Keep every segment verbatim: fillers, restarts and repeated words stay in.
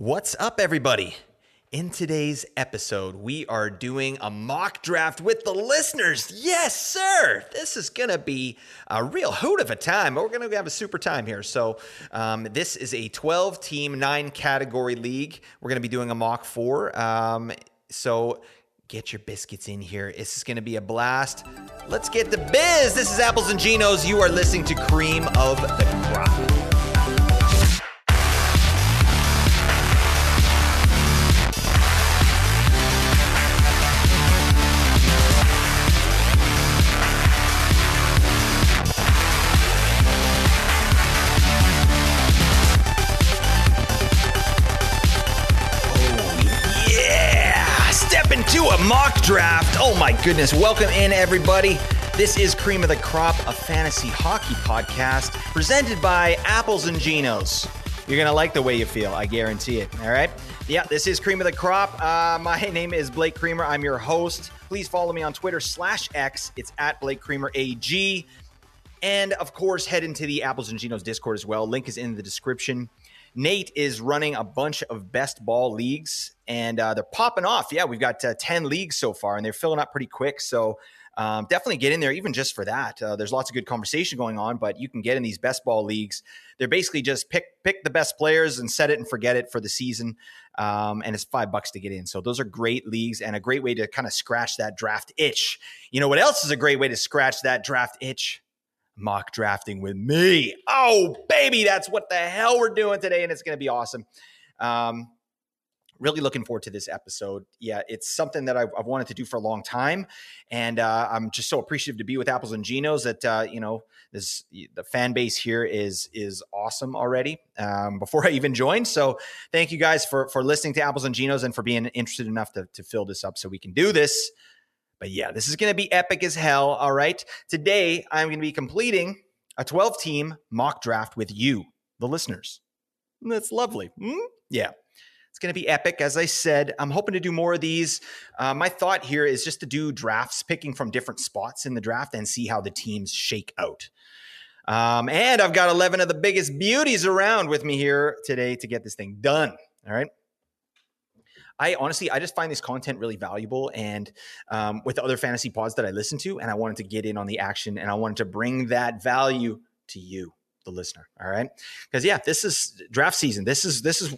What's up, everybody? In today's episode, we are doing a mock draft with the listeners. Yes, sir. This is going to be a real hoot of a time, but we're going to have a super time here. So um, this is a twelve-team, nine-category league. We're going to be doing a mock four. Um, so get your biscuits in here. This is going to be a blast. Let's get the biz. This is Apples and Ginos. You are listening to Cream of the Crop. Mock draft. Oh my goodness. Welcome in, everybody. This is Cream of the Crop, a fantasy hockey podcast presented by Apples and Ginos. You're going to like the way you feel. I guarantee it. All right. Yeah, this is Cream of the Crop. Uh, my name is Blake Creamer. I'm your host. Please follow me on Twitter slash X. It's at Blake Creamer A G. And of course, head into the Apples and Ginos Discord as well. Link is in the description. Nate is running a bunch of best ball leagues, and uh, they're popping off. Yeah, we've got uh, ten leagues so far, and they're filling up pretty quick. So um, definitely get in there, even just for that. Uh, there's lots of good conversation going on, but you can get in these best ball leagues. They're basically just pick pick the best players and set it and forget it for the season, um, and it's five bucks to get in. So those are great leagues and a great way to kind of scratch that draft itch. You know what else is a great way to scratch that draft itch? Mock drafting with me. Oh, baby, that's what the hell we're doing today, and it's going to be awesome. Um, really looking forward to this episode. Yeah, it's something that I've, I've wanted to do for a long time, and uh, I'm just so appreciative to be with Apples and Ginos that, uh, you know, this the fan base here is is awesome already um, before I even joined. So thank you guys for, for listening to Apples and Ginos and for being interested enough to, to fill this up so we can do this. But yeah, this is going to be epic as hell, all right? Today, I'm going to be completing a twelve-team mock draft with you, the listeners. That's lovely. Hmm? Yeah, it's going to be epic. As I said, I'm hoping to do more of these. Uh, my thought here is just to do drafts, picking from different spots in the draft and see how the teams shake out. Um, and I've got eleven of the biggest beauties around with me here today to get this thing done, all right? I honestly, I just find this content really valuable, and um, with other fantasy pods that I listen to, and I wanted to get in on the action, and I wanted to bring that value to you, the listener. All right, because yeah, this is draft season. This is this is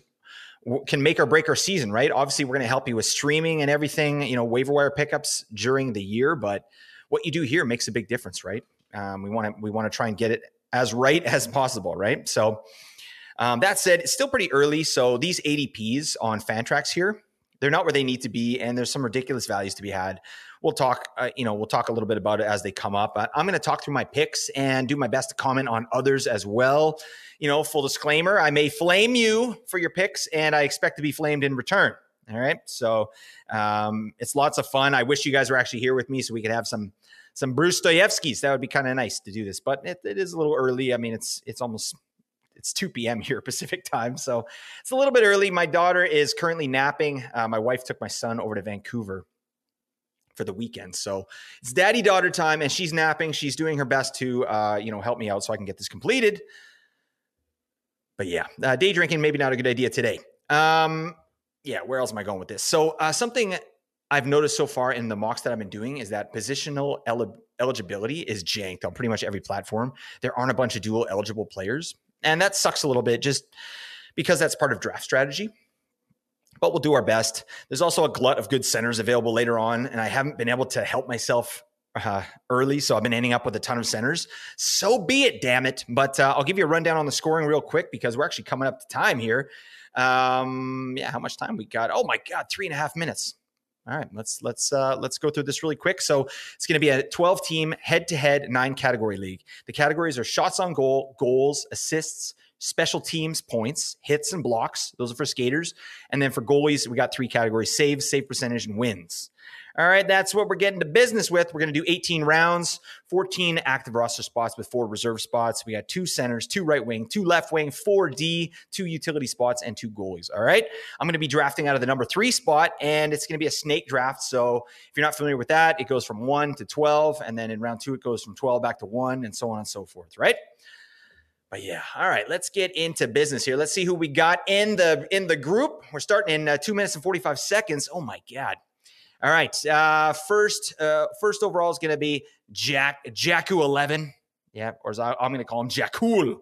can make or break our season, right? Obviously, we're going to help you with streaming and everything, you know, waiver wire pickups during the year, but what you do here makes a big difference, right? Um, we want to we want to try and get it as right as possible, right? So um, that said, it's still pretty early, so these A D Ps on Fantrax here, they're not where they need to be, and there's some ridiculous values to be had. We'll talk, uh, you know, we'll talk a little bit about it as they come up. I'm going to talk through my picks and do my best to comment on others as well. You know, full disclaimer, I may flame you for your picks, and I expect to be flamed in return. All right, so um, it's lots of fun. I wish you guys were actually here with me so we could have some some Bruce Dostoevskys. That would be kind of nice to do this, but it, it is a little early. I mean, it's it's almost. It's two p.m. here Pacific time, so it's a little bit early. My daughter is currently napping. Uh, my wife took my son over to Vancouver for the weekend, so it's daddy-daughter time, and she's napping. She's doing her best to, uh, you know, help me out so I can get this completed. But yeah, uh, day drinking maybe not a good idea today. Um, yeah, where else am I going with this? So uh, something I've noticed so far in the mocks that I've been doing is that positional el- eligibility is janked on pretty much every platform. There aren't a bunch of dual eligible players. And that sucks a little bit just because that's part of draft strategy, but we'll do our best. There's also a glut of good centers available later on, and I haven't been able to help myself uh, early, so I've been ending up with a ton of centers. So be it, damn it. But uh, I'll give you a rundown on the scoring real quick because we're actually coming up to time here. Um, yeah, how much time we got? Oh my God, three and a half minutes. All right, let's let's uh, let's go through this really quick. So it's going to be a twelve-team, head-to-head, nine-category league. The categories are shots on goal, goals, assists, special teams, points, hits, and blocks. Those are for skaters. And then for goalies, we got three categories: saves, save percentage, and wins. All right, that's what we're getting to business with. We're going to do eighteen rounds, fourteen active roster spots with four reserve spots. We got two centers, two right wing, two left wing, four D, two utility spots, and two goalies. All right, I'm going to be drafting out of the number three spot, and it's going to be a snake draft. So if you're not familiar with that, it goes from one to twelve, and then in round two, it goes from twelve back to one, and so on and so forth, right? But yeah, all right, let's get into business here. Let's see who we got in the in the group. We're starting in uh, two minutes and forty-five seconds. Oh my God! All right, uh, first uh, first overall is going to be Jack Jacku eleven. Yeah, or as I, I'm going to call him Jackul.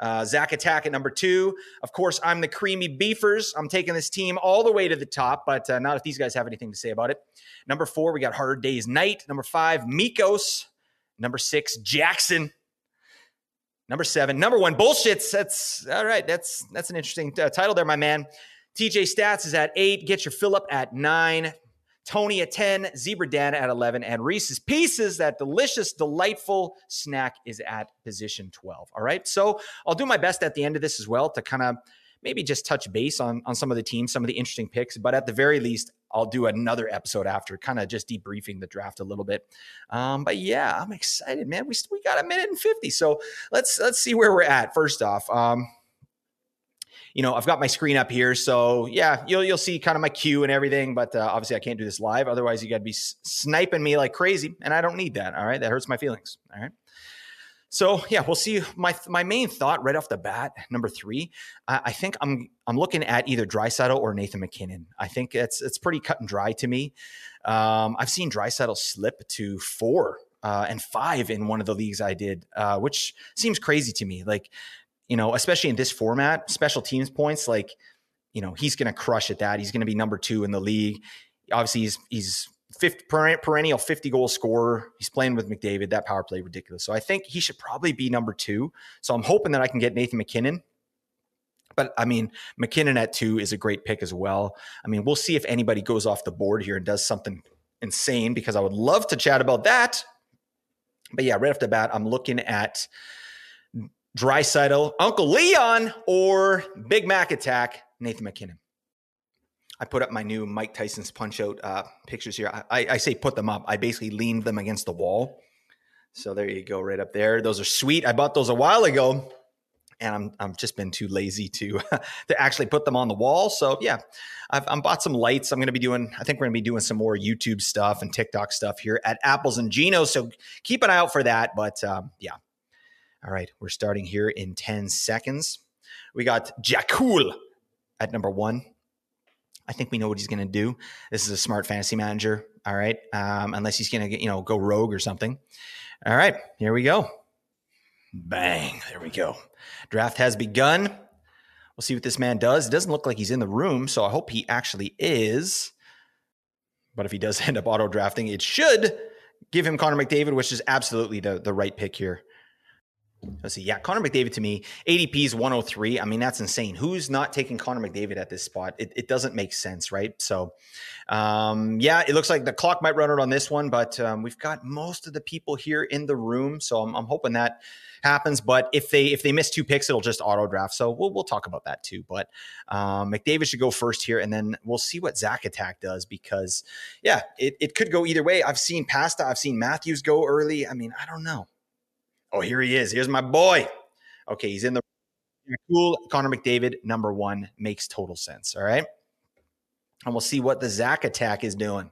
Uh, Zach Attack at number two. Of course, I'm the Creamy Beefers. I'm taking this team all the way to the top, but uh, not if these guys have anything to say about it. Number four, we got Harder Day's Night. Number five, Mikos. Number six, Jackson. Number seven, number one, Bullshits. That's all right. That's that's an interesting uh, title there, my man. T J Stats is at eight. Get Your Fill Up at nine. Tony at ten. Zebra Dan at eleven. And Reese's Pieces, that delicious, delightful snack, is at position twelve. All right. So I'll do my best at the end of this as well to kind of maybe just touch base on, on some of the teams, some of the interesting picks. But at the very least, I'll do another episode after, kind of just debriefing the draft a little bit. Um, but yeah, I'm excited, man. We we got a minute and fifty, so let's let's see where we're at. First off, um, you know, I've got my screen up here, so yeah, you'll you'll see kind of my queue and everything. But uh, obviously, I can't do this live. Otherwise, you got to be sniping me like crazy, and I don't need that. All right, that hurts my feelings. All right. So yeah, we'll see. My my main thought right off the bat, number three, I, I think I'm I'm looking at either Draisaitl or Nathan McKinnon. I think it's it's pretty cut and dry to me. Um, I've seen Draisaitl slip to four uh, and five in one of the leagues I did, uh, which seems crazy to me. Like, you know, especially in this format, special teams points. Like, you know, he's going to crush at that. He's going to be number two in the league. Obviously, he's he's. fifty, perennial fifty-goal scorer. He's playing with McDavid. That power play, ridiculous. So I think he should probably be number two. So I'm hoping that I can get Nathan McKinnon. But, I mean, McKinnon at two is a great pick as well. I mean, we'll see if anybody goes off the board here and does something insane, because I would love to chat about that. But, yeah, right off the bat, I'm looking at Draisaitl, Uncle Leon, or Big Mac Attack, Nathan McKinnon. I put up my new Mike Tyson's Punch-Out uh, pictures here. I, I, I say put them up. I basically leaned them against the wall. So there you go, right up there. Those are sweet. I bought those a while ago, and I'm I'm just been too lazy to to actually put them on the wall. So yeah, I've I'm bought some lights. I'm going to be doing. I think we're going to be doing some more YouTube stuff and TikTok stuff here at Apples and Ginos. So keep an eye out for that. But um, yeah, all right, we're starting here in ten seconds. We got Jackul at number one. I think we know what he's going to do. This is a smart fantasy manager. All right. Um, unless he's going to, you know, go rogue or something. All right. Here we go. Bang. There we go. Draft has begun. We'll see what this man does. It doesn't look like he's in the room, so I hope he actually is. But if he does end up auto drafting, it should give him Connor McDavid, which is absolutely the, the right pick here. Let's see. Yeah, Connor McDavid to me, A D P is one oh three. I mean, that's insane. Who's not taking Connor McDavid at this spot? It, it doesn't make sense, right? So, um, yeah, it looks like the clock might run out on this one, but um, we've got most of the people here in the room, so I'm, I'm hoping that happens. But if they if they miss two picks, it'll just auto draft. So we'll we'll talk about that too. But um, McDavid should go first here, and then we'll see what Zach Attack does, because yeah, it it could go either way. I've seen Pasta, I've seen Matthews go early. I mean, I don't know. Oh, here he is. Here's my boy. Okay, he's in the cool. Connor McDavid, number one, makes total sense. All right. And we'll see what the Zach Attack is doing.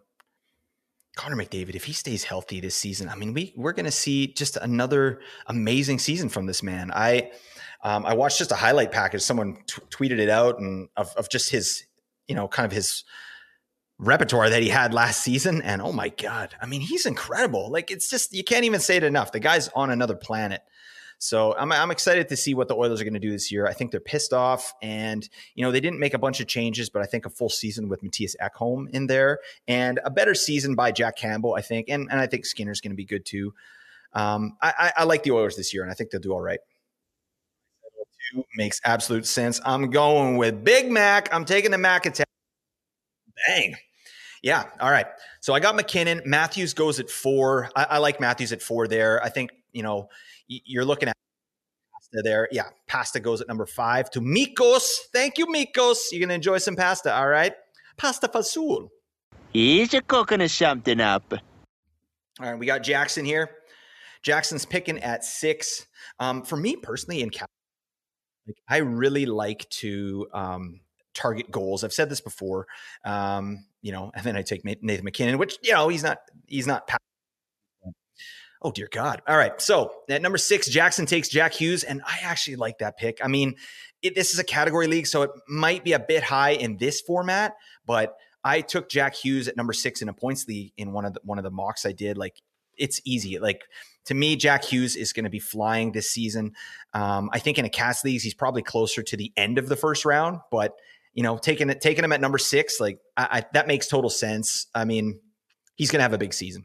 Connor McDavid, if he stays healthy this season, I mean, we, we're going to see just another amazing season from this man. I um, I watched just a highlight package. Someone t- tweeted it out and of, of just his, you know, kind of his repertoire that he had last season, and oh my God, I mean, he's incredible. Like, it's just, you can't even say it enough. The guy's on another planet. So I'm, I'm excited to see what the Oilers are going to do this year. I think they're pissed off, and you know, they didn't make a bunch of changes, but I think a full season with Matthias Ekholm in there and a better season by Jack Campbell, I think, and and I think Skinner's going to be good too. Um, I, I, I like the Oilers this year, and I think they'll do all right. Two makes absolute sense. I'm going with Big Mac. I'm taking the Mac Attack. Bang. Yeah. All right. So I got McKinnon. Matthews goes at four. I, I like Matthews at four there. I think, you know, you're looking at Pasta there. Yeah. Pasta goes at number five to Mikos. Thank you, Mikos. You're going to enjoy some pasta. All right. Pasta fasul. He's a cooking or something up. All right. We got Jackson here. Jackson's picking at six. Um, for me personally, in Cal, like, I really like to um, target goals. I've said this before. Um, You know, and then I take Nathan McKinnon, which, you know, he's not, he's not, Oh, dear God. All right. So at number six, Jackson takes Jack Hughes, and I actually like that pick. I mean, it, this is a category league, so it might be a bit high in this format, but I took Jack Hughes at number six in a points league in one of the, one of the mocks I did. Like, it's easy. Like, to me, Jack Hughes is going to be flying this season. Um, I think in a cast leagues, he's probably closer to the end of the first round, but you know, taking it, taking him at number six, like I, I, that makes total sense. I mean, he's going to have a big season.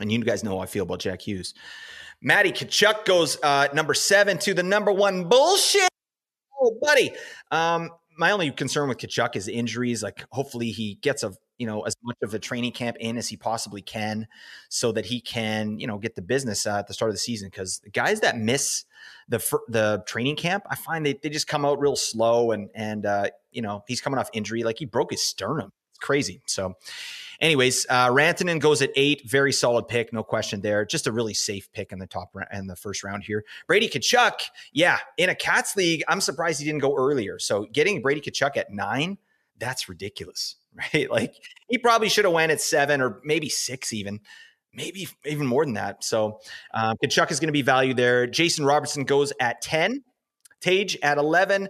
And you guys know how I feel about Jack Hughes. Matty Tkachuk goes uh, number seven to the number one bullshit. Oh, buddy. Um, my only concern with Tkachuk is injuries. Like, hopefully he gets a, you know, as much of a training camp in as he possibly can so that he can, you know, get the business uh, at the start of the season. Cause the guys that miss the, the training camp, I find they, they just come out real slow and, and uh, you know, he's coming off injury. Like, he broke his sternum. It's crazy. So anyways, uh, Rantanen goes at eight. Very solid pick. No question there. Just a really safe pick in the top round and the first round here. Brady Tkachuk. Yeah. In a Cats league, I'm surprised he didn't go earlier. So getting Brady Tkachuk at nine, that's ridiculous. Right? Like, he probably should have went at seven or maybe six, even, maybe even more than that. So um, Tkachuk is going to be valued there. Jason Robertson goes at ten, Tage at eleven,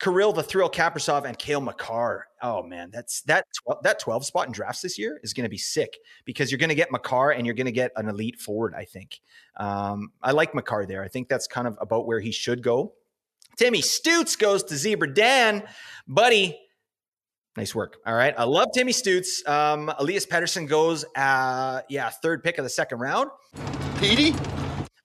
Kirill the Thrill Kaprasov, and Kale McCarr. Oh man, that's that twelve, that twelve spot in drafts this year is going to be sick because you're going to get McCarr and you're going to get an elite forward. I think um, I like McCarr there. I think that's kind of about where he should go. Timmy Stutz goes to Zebra Dan, buddy. Nice work. All right. I love Timmy Stutz. Um, Elias Pettersson goes, uh, yeah, third pick of the second round. Petey?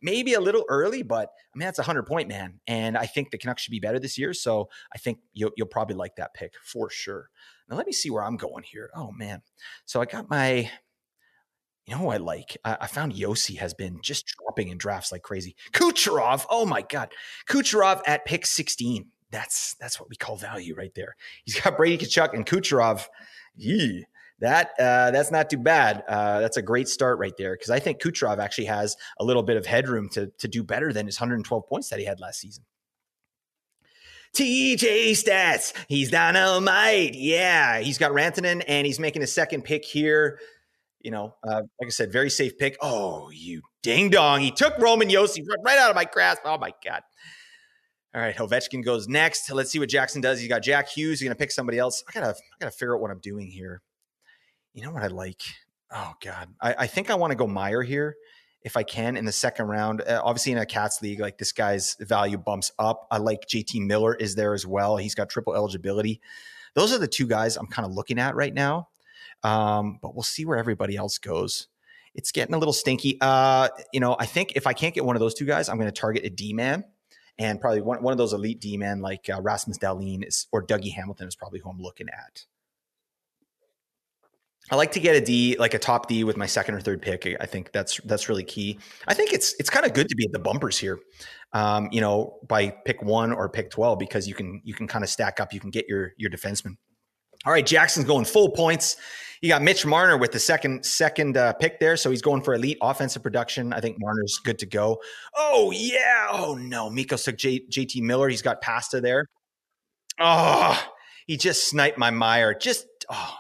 Maybe a little early, but I mean, that's a hundred-point man. And I think the Canucks should be better this year. So I think you'll, you'll probably like that pick for sure. Now, let me see where I'm going here. Oh, man. So I got my, you know who I like? I, I found Yossi has been just dropping in drafts like crazy. Kucherov. Oh, my God. Kucherov at pick sixteen. That's that's what we call value right there. He's got Brady Tkachuk and Kucherov. Yee, that uh, that's not too bad. Uh, that's a great start right there because I think Kucherov actually has a little bit of headroom to to do better than his one hundred twelve points that he had last season. T J Stats, he's dynamite. Yeah, he's got Rantanen and he's making a second pick here. You know, uh, like I said, very safe pick. Oh, you ding dong! He took Roman Yossi right out of my grasp. Oh my God. All right, Ovechkin goes next. Let's see what Jackson does. He's got Jack Hughes. He's going to pick somebody else. I gotta, I gotta figure out what I'm doing here. You know what I like? Oh God, I, I think I want to go Meyer here if I can in the second round. Uh, obviously, in a Cats league, like this guy's value bumps up. I like J T Miller is there as well. He's got triple eligibility. Those are the two guys I'm kind of looking at right now. Um, but we'll see where everybody else goes. It's getting a little stinky. Uh, you know, I think if I can't get one of those two guys, I'm going to target a D-man. And probably one, one of those elite D-men like uh, Rasmus Dahlin is, or Dougie Hamilton is probably who I'm looking at. I like to get a D, like a top D with my second or third pick. I think that's that's really key. I think it's it's kind of good to be at the bumpers here, um, you know, by pick one or pick twelve because you can you can kind of stack up. You can get your your defenseman. All right, Jackson's going full points. You got Mitch Marner with the second second uh, pick there, so he's going for elite offensive production. I think Marner's good to go. Oh, yeah. Oh, no. Mikko took J- JT Miller. He's got Pasta there. Oh, he just sniped my Meyer. Just, oh,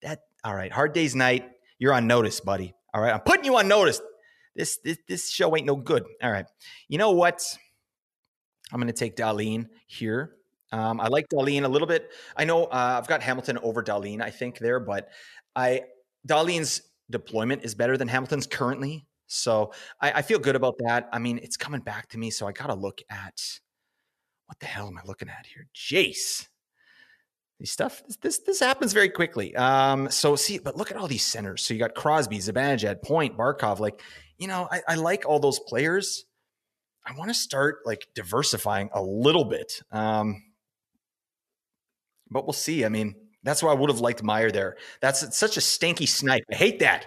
that. All right, hard day's night. You're on notice, buddy. All right, I'm putting you on notice. This, this, this show ain't no good. All right. You know what? I'm going to take Darlene here. Um, I like Dahlin a little bit. I know uh, I've got Hamilton over Dahlin, I think, there, but I Dahlin's deployment is better than Hamilton's currently. So I, I feel good about that. I mean, it's coming back to me. So I got to look at what the hell am I looking at here? Jace. These stuff, this this happens very quickly. Um, so see, but look at all these centers. So you got Crosby, Zibanejad, Point, Barkov. Like, you know, I, I like all those players. I want to start like diversifying a little bit. Um, But we'll see. I mean, that's why I would have liked Meyer there. That's such a stinky snipe. I hate that.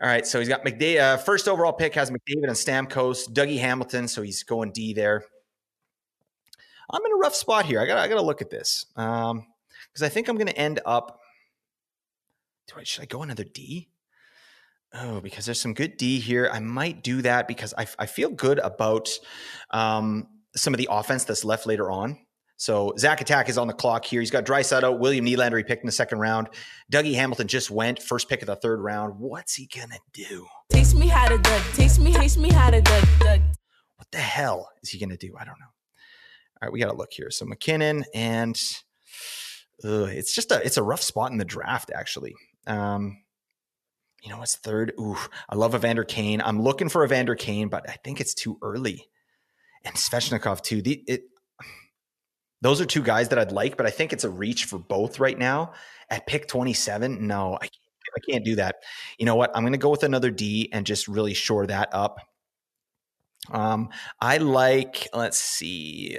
All right, so he's got McDavid. Uh, first overall pick has McDavid and Stamkos, Dougie Hamilton, so he's going D there. I'm in a rough spot here. I got I got to look at this because um, I think I'm going to end up – do I should I go another D? Oh, because there's some good D here. I might do that because I, I feel good about um, some of the offense that's left later on. So Zach Attack is on the clock here. He's got Draisaitl, William Nylander he picked in the second round. Dougie Hamilton just went, first pick of the third round. What's he going to do? Taste me how to duck. Taste me, taste me how to duck, duck. What the hell is he going to do? I don't know. All right, we got to look here. So McKinnon and uh, it's just a, it's a rough spot in the draft, actually. Um, you know, it's third. Ooh, I love Evander Kane. I'm looking for Evander Kane, but I think it's too early. And Svechnikov too. The, it, Those are two guys that I'd like, but I think it's a reach for both right now. At pick twenty-seven, no, I can't, I can't do that. You know what? I'm going to go with another D and just really shore that up. Um, I like, let's see.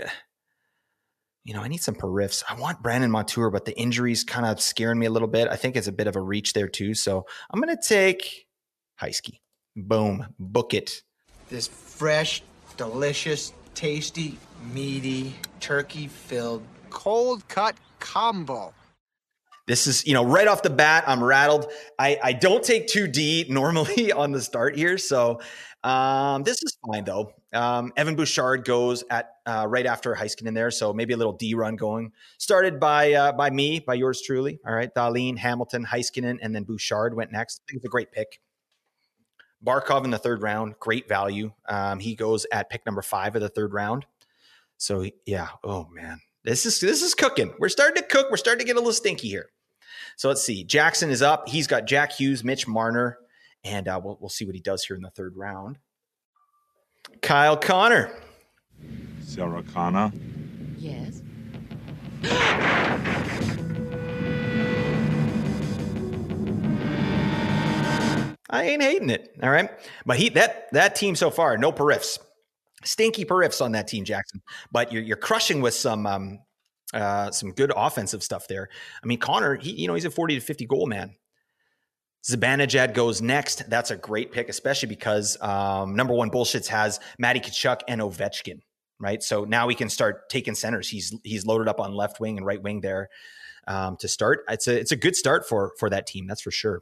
You know, I need some periffs. I want Brandon Montour, but the injury's kind of scaring me a little bit. I think it's a bit of a reach there too. So I'm going to take Heiske. Boom. Book it. This fresh, delicious, tasty, meaty, turkey-filled, cold-cut combo. This is, you know, right off the bat, I'm rattled. I, I don't take two D normally on the start here, so um, this is fine, though. Um, Evan Bouchard goes at uh, right after Heiskanen there, so maybe a little D run going. Started by uh, by me, by yours truly. All right, Dahlin, Hamilton, Heiskanen, and then Bouchard went next. I think it's a great pick. Barkov in the third round, great value. Um, he goes at pick number five of the third round. So yeah, oh man, this is this is cooking. We're starting to cook. We're starting to get a little stinky here. So let's see. Jackson is up. He's got Jack Hughes, Mitch Marner, and uh, we'll we'll see what he does here in the third round. Kyle Connor, Sarah Connor. Yes. I ain't hating it, all right? But he that that team so far, no periffs. Stinky periffs on that team, Jackson. But you're you're crushing with some um, uh, some good offensive stuff there. I mean, Connor, he you know, he's a forty to fifty goal man. Zibanejad goes next. That's a great pick, especially because um, number one bullshits has Matty Tkachuk and Ovechkin, right? So now we can start taking centers. He's he's loaded up on left wing and right wing there um, to start. It's a it's a good start for for that team, that's for sure.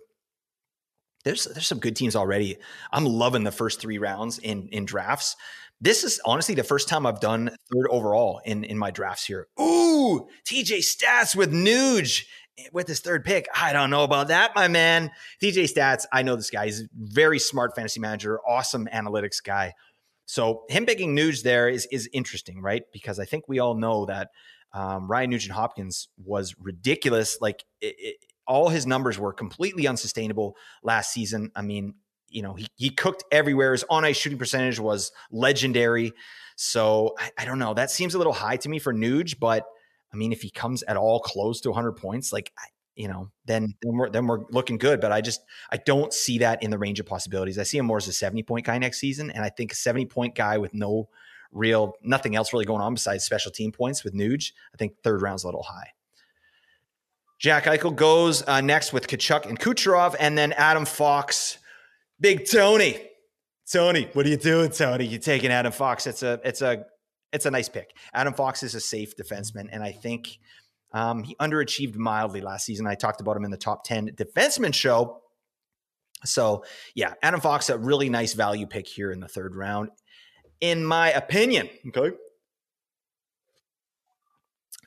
There's there's some good teams already. I'm loving the first three rounds in in drafts. This is honestly the first time I've done third overall in, in my drafts here. Ooh, T J Stats with Nuge with his third pick. I don't know about that, my man. T J Stats, I know this guy. He's a very smart fantasy manager, awesome analytics guy. So him picking Nuge there is, is interesting, right? Because I think we all know that um, Ryan Nugent-Hopkins was ridiculous. Like, it, it, all his numbers were completely unsustainable last season. I mean, you know, he he cooked everywhere. His on-ice shooting percentage was legendary. So I, I don't know. That seems a little high to me for Nuge, but I mean, if he comes at all close to one hundred points, like, you know, then then we're, then we're looking good. But I just, I don't see that in the range of possibilities. I see him more as a seventy-point guy next season. And I think a seventy-point guy with no real, nothing else really going on besides special team points with Nuge, I think third round's a little high. Jack Eichel goes uh, next with Tkachuk and Kucherov, and then Adam Fox, Big Tony. Tony, what are you doing, Tony? You're taking Adam Fox. It's a, it's a, it's a nice pick. Adam Fox is a safe defenseman, and I think um, he underachieved mildly last season. I talked about him in the top ten defenseman show. So yeah, Adam Fox, a really nice value pick here in the third round, in my opinion. Okay.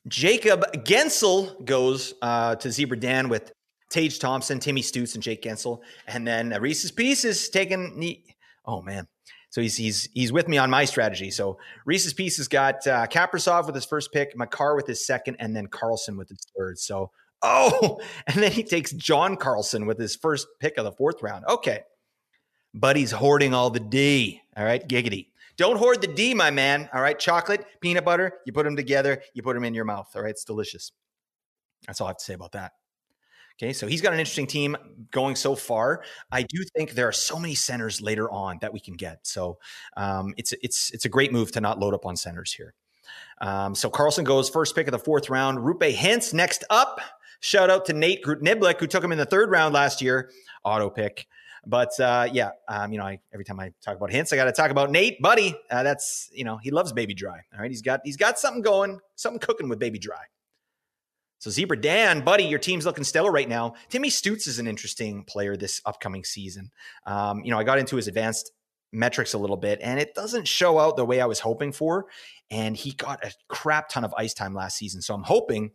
Jacob Gensel goes uh, to Zebra Dan with Tage Thompson, Timmy Stutz, and Jake Gensel. And then Reese's Pieces taking – oh, man. So he's he's he's with me on my strategy. So Reese's Pieces got uh, Kaprasov with his first pick, Makar with his second, and then Carlson with his third. So – oh, and then he takes John Carlson with his first pick of the fourth round. Okay. But he's hoarding all the D. All right, giggity. Don't hoard the D, my man. All right. Chocolate, peanut butter, you put them together, you put them in your mouth. All right. It's delicious. That's all I have to say about that. Okay. So he's got an interesting team going so far. I do think there are so many centers later on that we can get. So um, it's, it's, it's a great move to not load up on centers here. Um, so Carlson goes first pick of the fourth round. Rupe Hintz next up. Shout out to Nate Grutniblick, who took him in the third round last year. Auto pick. But, uh, yeah, um, you know, I, every time I talk about Hintz, I got to talk about Nate, buddy. Uh, that's, you know, he loves Baby Dry. All right. He's got, he's got something going, something cooking with Baby Dry. So Zebra Dan, buddy, your team's looking stellar right now. Timmy Stutz is an interesting player this upcoming season. Um, you know, I got into his advanced metrics a little bit, and it doesn't show out the way I was hoping for. And he got a crap ton of ice time last season. So I'm hoping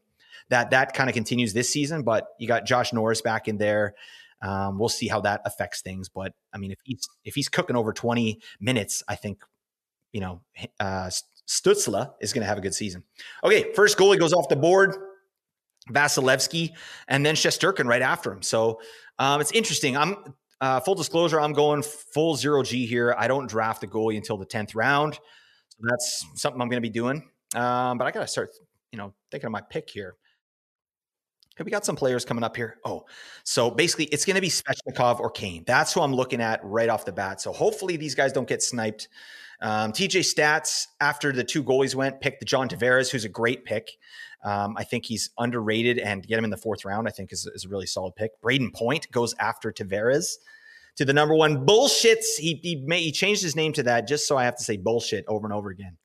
that that kind of continues this season, but you got Josh Norris back in there. Um, we'll see how that affects things. But I mean, if he's, if he's cooking over twenty minutes, I think, you know, uh, Stützle is going to have a good season. Okay. First goalie goes off the board, Vasilevsky, and then Shesterkin right after him. So um, it's interesting. I'm uh, full disclosure. I'm going full zero G here. I don't draft the goalie until the tenth round. So that's something I'm going to be doing. Um, but I got to start, you know, thinking of my pick here. We got some players coming up here. Oh, so basically it's going to be Svechnikov or Kane. That's who I'm looking at right off the bat. So hopefully these guys don't get sniped. Um, T J Stats, after the two goalies went, picked the John Tavares, who's a great pick. Um, I think he's underrated, and get him in the fourth round, I think is, is a really solid pick. Braden Point goes after Tavares to the number one bullshits. He, he, may, he changed his name to that just so I have to say bullshit over and over again.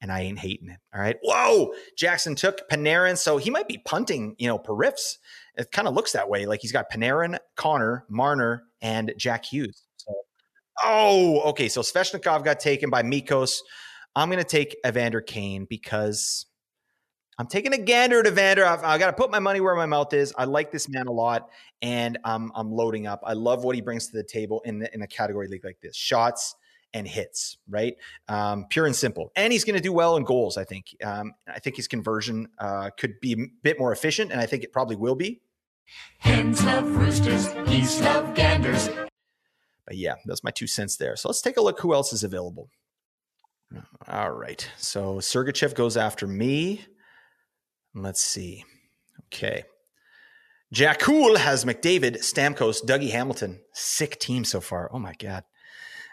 And I ain't hating it. All right. Whoa. Jackson took Panarin. So he might be punting, you know, Perifs. It kind of looks that way. Like he's got Panarin, Connor, Marner, and Jack Hughes. So, oh, okay. So Svechnikov got taken by Mikos. I'm going to take Evander Kane because I'm taking a gander at Evander. I've, I've got to put my money where my mouth is. I like this man a lot, and I'm, I'm loading up. I love what he brings to the table in, the, in a category league like this. Shots and hits, right? Um, pure and simple. And he's going to do well in goals, I think. Um, I think his conversion uh, could be a bit more efficient, and I think it probably will be. Hens love roosters, geese love ganders. But yeah, that's my two cents there. So let's take a look who else is available. All right. So Sergachev goes after me. Let's see. Okay. Jack Hughes has McDavid, Stamkos, Dougie Hamilton. Sick team so far. Oh, my God.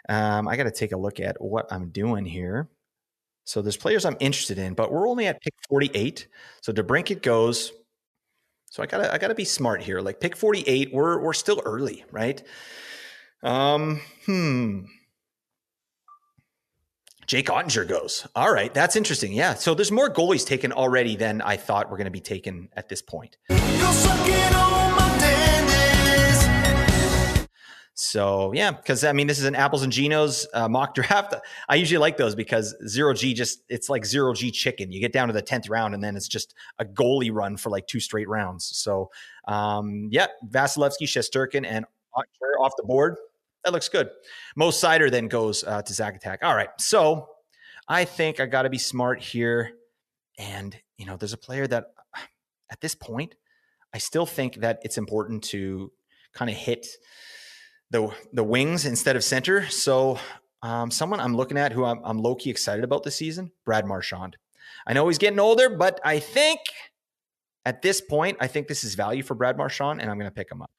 Um, I got to take a look at what I'm doing here. So there's players I'm interested in, but we're only at pick forty-eight. So DeBrincat goes. So I gotta, I gotta be smart here. Like pick forty-eight, we're, we're still early, right? Um, hmm. Jake Ottinger goes. All right. That's interesting. Yeah. So there's more goalies taken already than I thought were going to be taken at this point. You're sucking on my So, yeah, because, I mean, this is an Apples and Ginos uh, mock draft. I usually like those because zero-G just – it's like zero-G chicken. You get down to the tenth round, and then it's just a goalie run for like two straight rounds. So, um, yeah, Vasilevsky, Shesterkin, and Ottinger off the board. That looks good. Mo Sider then goes uh, to Zagatak. All right, so I think I got to be smart here. And, you know, there's a player that at this point, I still think that it's important to kind of hit – The, the wings instead of center. So um, someone I'm looking at who I'm, I'm low-key excited about this season, Brad Marchand. I know he's getting older, but I think at this point, I think this is value for Brad Marchand, and I'm going to pick him up.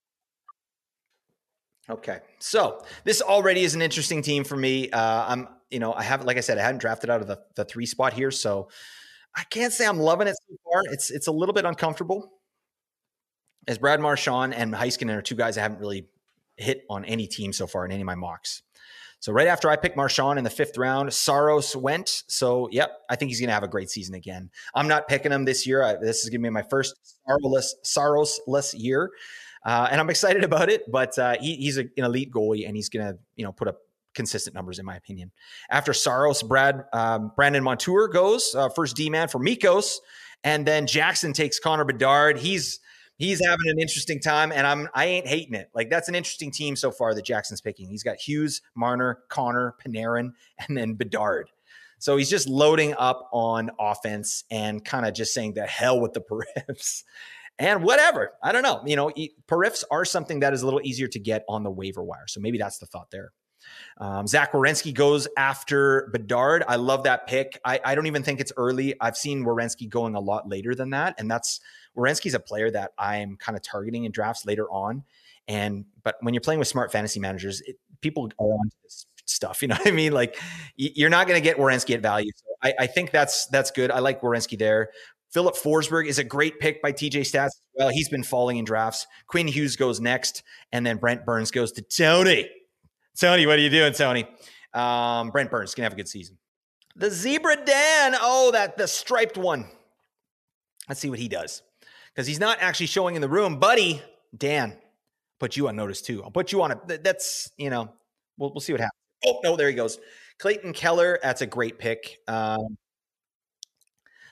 Okay, so this already is an interesting team for me. Uh, I'm, you know, I haven't, like I said, I hadn't drafted out of the, the three spot here, so I can't say I'm loving it so far. It's, it's a little bit uncomfortable, as Brad Marchand and Heiskanen are two guys I haven't really hit on any team so far in any of my mocks. So right after I picked Marchand in the fifth round, Saros went. So, yep, I think he's going to have a great season again. I'm not picking him this year. I, this is going to be my first Saros-less, Saros-less year. Uh, and I'm excited about it, but uh, he, he's a, an elite goalie, and he's going to, you know, put up consistent numbers in my opinion. After Saros, Brad, um, Brandon Montour goes, uh, first D-man for Mikos. And then Jackson takes Connor Bedard. He's He's having an interesting time, and I'm I ain't hating it. Like, that's an interesting team so far that Jackson's picking. He's got Hughes, Marner, Connor, Panarin, and then Bedard. So he's just loading up on offense and kind of just saying the hell with the Perifs and whatever. I don't know. You know, Perifs are something that is a little easier to get on the waiver wire. So maybe that's the thought there. Um, Zach Werenski goes after Bedard. I love that pick. I, I don't even think it's early. I've seen Werenski going a lot later than that. And that's Werenski's a player that I'm kind of targeting in drafts later on. And, but when you're playing with smart fantasy managers, it, people go on to this stuff. You know what I mean? Like you're not going to get Werenski at value. So I, I think that's, that's good. I like Werenski there. Philip Forsberg is a great pick by T J Stats. Well, he's been falling in drafts. Quinn Hughes goes next. And then Brent Burns goes to Tony. Tony, what are you doing, Tony? Um, Brent Burns going to have a good season. The Zebra Dan. Oh, that the striped one. Let's see what he does. Because he's not actually showing in the room. Buddy, Dan, put you on notice too. I'll put you on a, that's, you know, we'll, we'll see what happens. Oh, no, there he goes. Clayton Keller, that's a great pick. Um,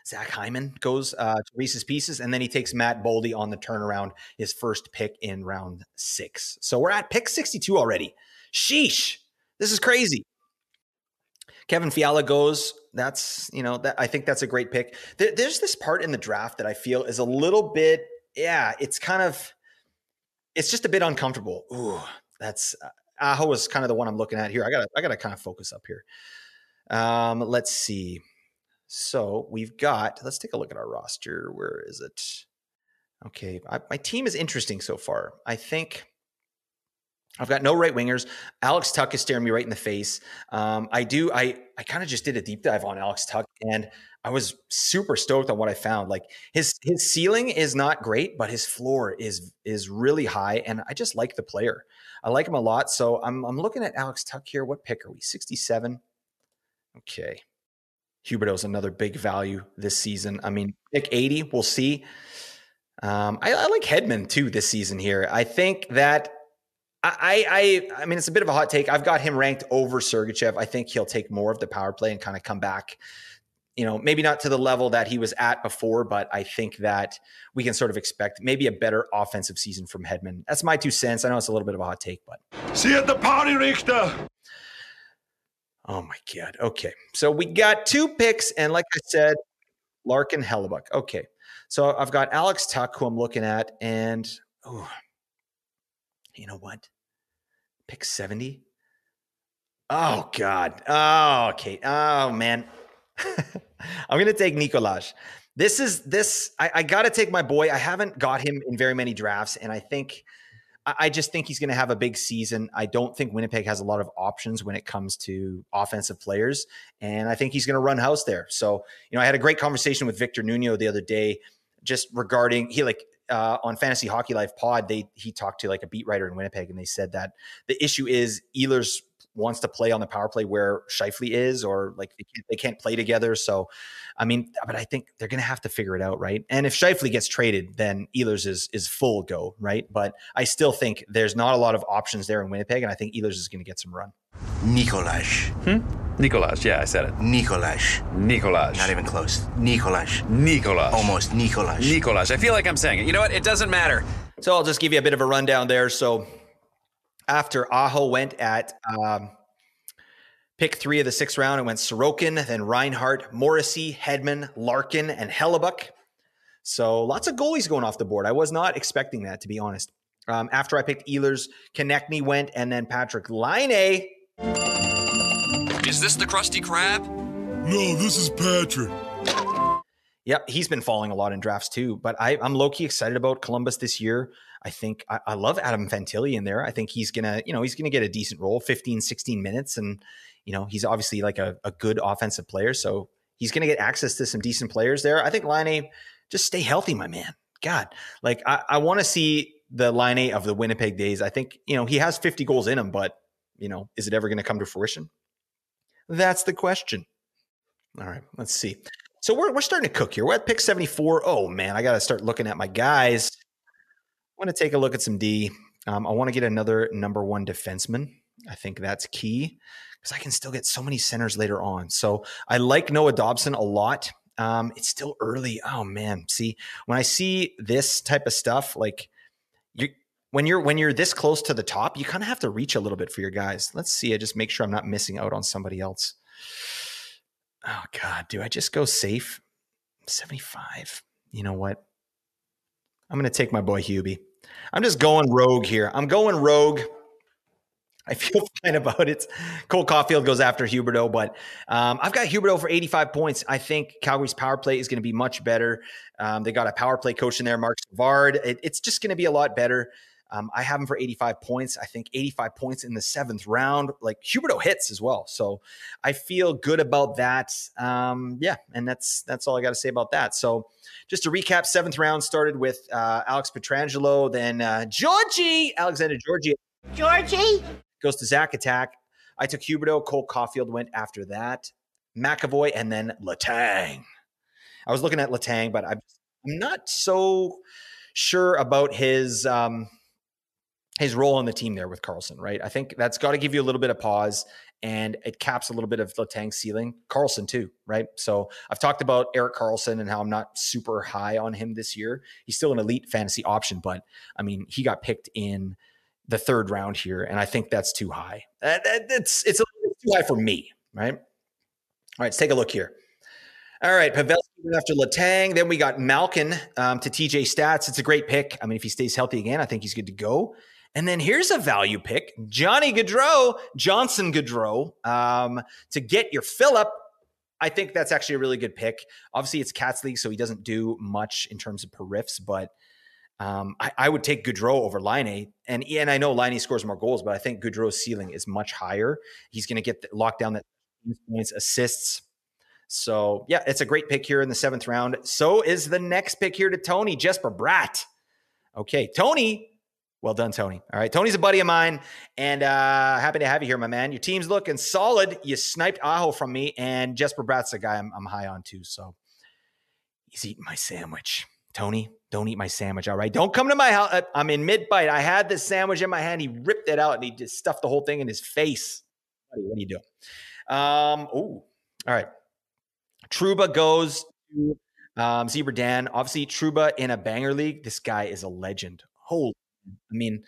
Zach Hyman goes uh, to Reese's Pieces, and then he takes Matt Boldy on the turnaround, his first pick in round six. So we're at pick sixty-two already. Sheesh, this is crazy. Kevin Fiala goes. That's, you know, that I think that's a great pick. There, there's this part in the draft that I feel is a little bit, yeah, it's kind of, it's just a bit uncomfortable. Ooh, that's, uh, Aho is kind of the one I'm looking at here. I gotta, I gotta kind of focus up here. Um, let's see. So we've got, let's take a look at our roster. Where is it? Okay. I, my team is interesting so far. I think I've got no right wingers. Alex Tuck is staring me right in the face. Um, I do. I, I kind of just did a deep dive on Alex Tuck, and I was super stoked on what I found. Like his, his ceiling is not great, but his floor is, is really high. And I just like the player. I like him a lot. So I'm, I'm looking at Alex Tuck here. What pick are we? sixty-seven. Okay. Huberdeau's another big value this season. I mean, pick eighty, we'll see. Um, I, I like Hedman too this season here. I think that I, I, I mean, it's a bit of a hot take. I've got him ranked over Sergachev. I think he'll take more of the power play and kind of come back, you know, maybe not to the level that he was at before, but I think that we can sort of expect maybe a better offensive season from Hedman. That's my two cents. I know it's a little bit of a hot take, but see you at the party, Richter. Oh, my God. Okay. So we got two picks. And like I said, Larkin, Hellebuck. Okay. So I've got Alex Tuck, who I'm looking at. And, oh, you know what? Pick seventy. Oh, God. Oh, okay. Oh, man. I'm going to take Nikolaj. This is this. I, I got to take my boy. I haven't got him in very many drafts. And I think I just think he's going to have a big season. I don't think Winnipeg has a lot of options when it comes to offensive players, and I think he's going to run house there. So, you know, I had a great conversation with Victor Nuño the other day, just regarding he like uh, on Fantasy Hockey Life Pod. They he talked to like a beat writer in Winnipeg, and they said that the issue is Ehlers wants to play on the power play where Scheifele is, or like they can't, they can't play together. So, I mean, but I think they're going to have to figure it out, right? And if Scheifele gets traded, then Ehlers is is full go, right? But I still think there's not a lot of options there in Winnipeg, and I think Ehlers is going to get some run. Nikolaj. Hmm? Nikolaj, yeah, I said it. Nikolaj. Nikolaj. Not even close. Nikolaj. Nikolaj. Almost Nikolaj. Nikolaj. I feel like I'm saying it. You know what? It doesn't matter. So I'll just give you a bit of a rundown there. So after Aho went at um, pick three of the sixth round, it went Sorokin, then Reinhardt, Morrissey, Hedman, Larkin, and Hellebuck. So lots of goalies going off the board. I was not expecting that, to be honest. Um, after I picked Ehlers, Konechny went, and then Patrick Laine. Is this the Krusty Krab? No, this is Patrick. Yep, he's been falling a lot in drafts too, but I, I'm low-key excited about Columbus this year. I think I, I love Adam Fantilli in there. I think he's going to, you know, he's going to get a decent role, fifteen, sixteen minutes. And, you know, he's obviously like a, a good offensive player. So he's going to get access to some decent players there. I think Laine, just stay healthy, my man. God, like I, I want to see the Laine of the Winnipeg days. I think, you know, he has fifty goals in him, but, you know, is it ever going to come to fruition? That's the question. All right, let's see. So we're, we're starting to cook here. We're at pick seventy-four. Oh, man, I got to start looking at my guys. I want to take a look at some D. Um, I want to get another number one defenseman. I think that's key because I can still get so many centers later on. So I like Noah Dobson a lot. Um, it's still early. Oh man. See, when I see this type of stuff, like you, when you're, when you're this close to the top, you kind of have to reach a little bit for your guys. Let's see. I just make sure I'm not missing out on somebody else. Oh God, do I just go safe? seventy-five. You know what? I'm going to take my boy Hubie. I'm just going rogue here. I'm going rogue. I feel fine about it. Cole Caulfield goes after Huberdeau, but um, I've got Huberdeau for eighty-five points. I think Calgary's power play is going to be much better. Um, they got a power play coach in there, Mark Savard. It, it's just going to be a lot better. Um, I have him for eighty-five points. I think eighty-five points in the seventh round. Like Huberdeau hits as well. So I feel good about that. Um, yeah, and that's that's all I got to say about that. So just to recap, seventh round started with uh, Alex Pietrangelo, then uh, Georgie, Alexander Georgie. Georgie goes to Zach Attack. I took Huberdeau. Cole Caulfield went after that. McAvoy, and then Letang. I was looking at Letang, but I'm not so sure about his um, – his role on the team there with Carlson, right? I think that's got to give you a little bit of pause. and it caps a little bit of Letang's ceiling. Carlson too, right? So I've talked about Erik Karlsson and how I'm not super high on him this year. He's still an elite fantasy option, but I mean, he got picked in the third round here, and I think that's too high. It's, it's a little too high for me, right? All right, let's take a look here. All right, Pavelski went after Letang. Then we got Malkin um, to T J Stats. It's a great pick. I mean, if he stays healthy again, I think he's good to go. And then here's a value pick, Johnny Gaudreau, Johnson Gaudreau, um, to get your Phillip. I think that's actually a really good pick. Obviously, it's Cats League, so he doesn't do much in terms of periffs, but um, I, I would take Gaudreau over Laine. And, and I know Laine scores more goals, but I think Gaudreau's ceiling is much higher. He's going to get the, locked down that points, assists. So, yeah, it's a great pick here in the seventh round. So is the next pick here to Tony, Jesper Bratt. Okay, Tony. Well done, Tony. All right. Tony's a buddy of mine, and uh, happy to have you here, my man. Your team's looking solid. You sniped Aho from me, and Jesper Bratt's a guy I'm, I'm high on too. So he's eating my sandwich. Tony, don't eat my sandwich. All right. Don't come to my house. I'm in mid bite. I had this sandwich in my hand. He ripped it out and he just stuffed the whole thing in his face. What are you doing? Um, oh, all right. Truba goes to um, Zebra Dan. Obviously, Truba in a banger league. This guy is a legend. Holy. I mean,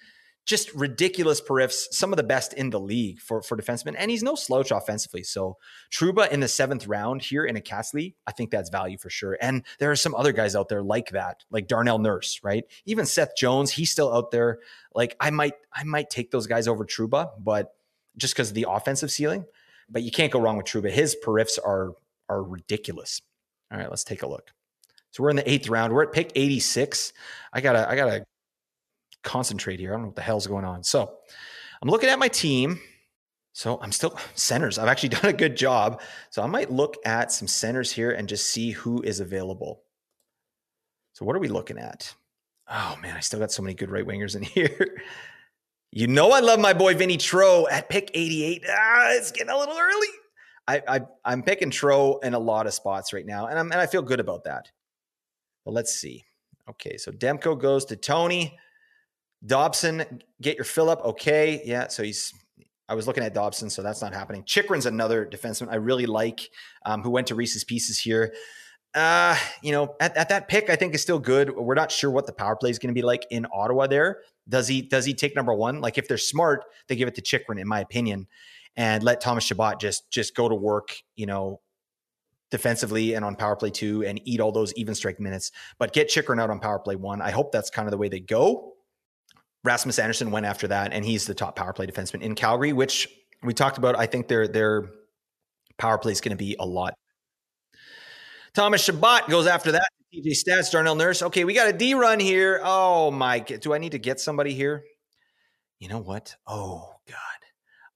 just ridiculous periffs, some of the best in the league for, for defensemen. And he's no slouch offensively. So Trouba in the seventh round here in a Cats league, I think that's value for sure. And there are some other guys out there like that, like Darnell Nurse, right? Even Seth Jones, he's still out there. Like I might, I might take those guys over Trouba, but just because of the offensive ceiling, but you can't go wrong with Trouba. His periffs are, are ridiculous. All right, let's take a look. So we're in the eighth round. We're at pick eighty-six. I gotta, I gotta, concentrate here. I don't know what the hell's going on. So I'm looking at my team. So I'm still centers. I've actually done a good job. So I might look at some centers here and just see who is available. So what are we looking at? Oh man, I still got so many good right wingers in here. You know, I love my boy Vinny Tro at pick eighty-eight. Ah, it's getting a little early. I, I I'm picking Tro in a lot of spots right now. And I'm, and I feel good about that. But let's see. Okay. So Demko goes to Tony. Dobson, get your fill up. Okay. Yeah. So he's, I was looking at Dobson, so that's not happening. Chikrin's another defenseman I really like, um, who went to Reese's Pieces here. Uh, you know, at, at that pick, I think is still good. We're not sure what the power play is going to be like in Ottawa there. Does he, does he take number one? Like if they're smart, they give it to Chikrin, in my opinion, and let Thomas Chabot just, just go to work, you know, defensively and on power play two and eat all those even strike minutes, but get Chikrin out on power play one. I hope that's kind of the way they go. Rasmus Anderson went after that, and he's the top power play defenseman in Calgary, which we talked about. I think their their power play is going to be a lot. Thomas Chabot goes after that. T J Stats, Darnell Nurse. Okay, we got a D run here. Oh my, do I need to get somebody here? You know what? Oh God,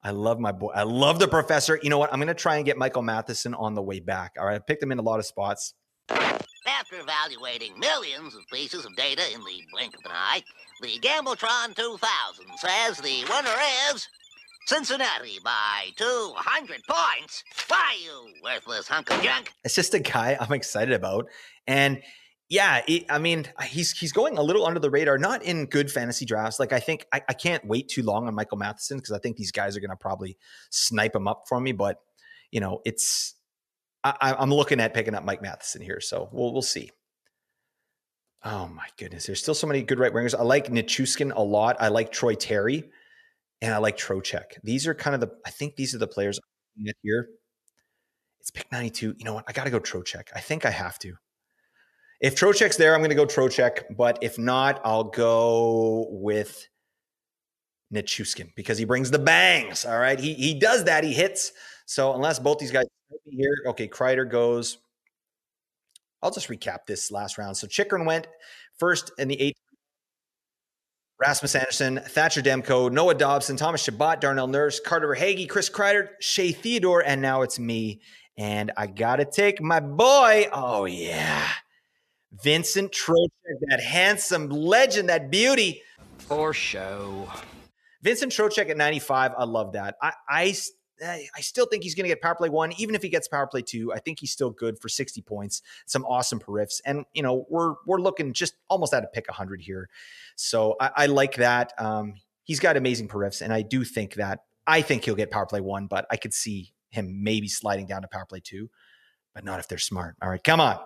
I love my boy. I love the professor. You know what? I'm going to try and get Michael Matheson on the way back. All right, I picked him in a lot of spots. After evaluating millions of pieces of data in the blink of an eye, the Gambletron two thousand says the winner is Cincinnati by two hundred points. Why, you worthless hunk of junk? It's just a guy I'm excited about. And yeah, it, I mean, he's he's going a little under the radar, not in good fantasy drafts. Like I think I, I can't wait too long on Michael Matheson because I think these guys are going to probably snipe him up for me. But, you know, it's I, I'm looking at picking up Mike Matheson here. So we'll we'll see. Oh my goodness. There's still so many good right wingers. I like Nichushkin a lot. I like Troy Terry and I like Trocheck. These are kind of the, I think these are the players I'm looking at here. It's pick ninety-two. You know what? I got to go Trocheck. I think I have to. If Trocheck's there, I'm going to go Trocheck. But if not, I'll go with Nichushkin because he brings the bangs. All right. He, he does that. He hits. So unless both these guys here, okay. Kreider goes. I'll just recap this last round. So Chikrin went first in the eighth. Rasmus Anderson, Thatcher Demko, Noah Dobson, Thomas Chabot, Darnell Nurse, Carter Verhaeghe, Chris Kreider, Shea Theodore, and now it's me. And I got to take my boy. Oh, yeah. Vincent Trocheck, that handsome legend, that beauty. For show. Vincent Trocheck at ninety-five. I love that. I, I I still think he's going to get power play one. Even if he gets power play two, I think he's still good for sixty points, some awesome periffs. And, you know, we're, we're looking just almost at a pick one hundred here. So I, I like that. Um, he's got amazing periffs. And I do think that I think he'll get power play one, but I could see him maybe sliding down to power play two, but not if they're smart. All right, come on.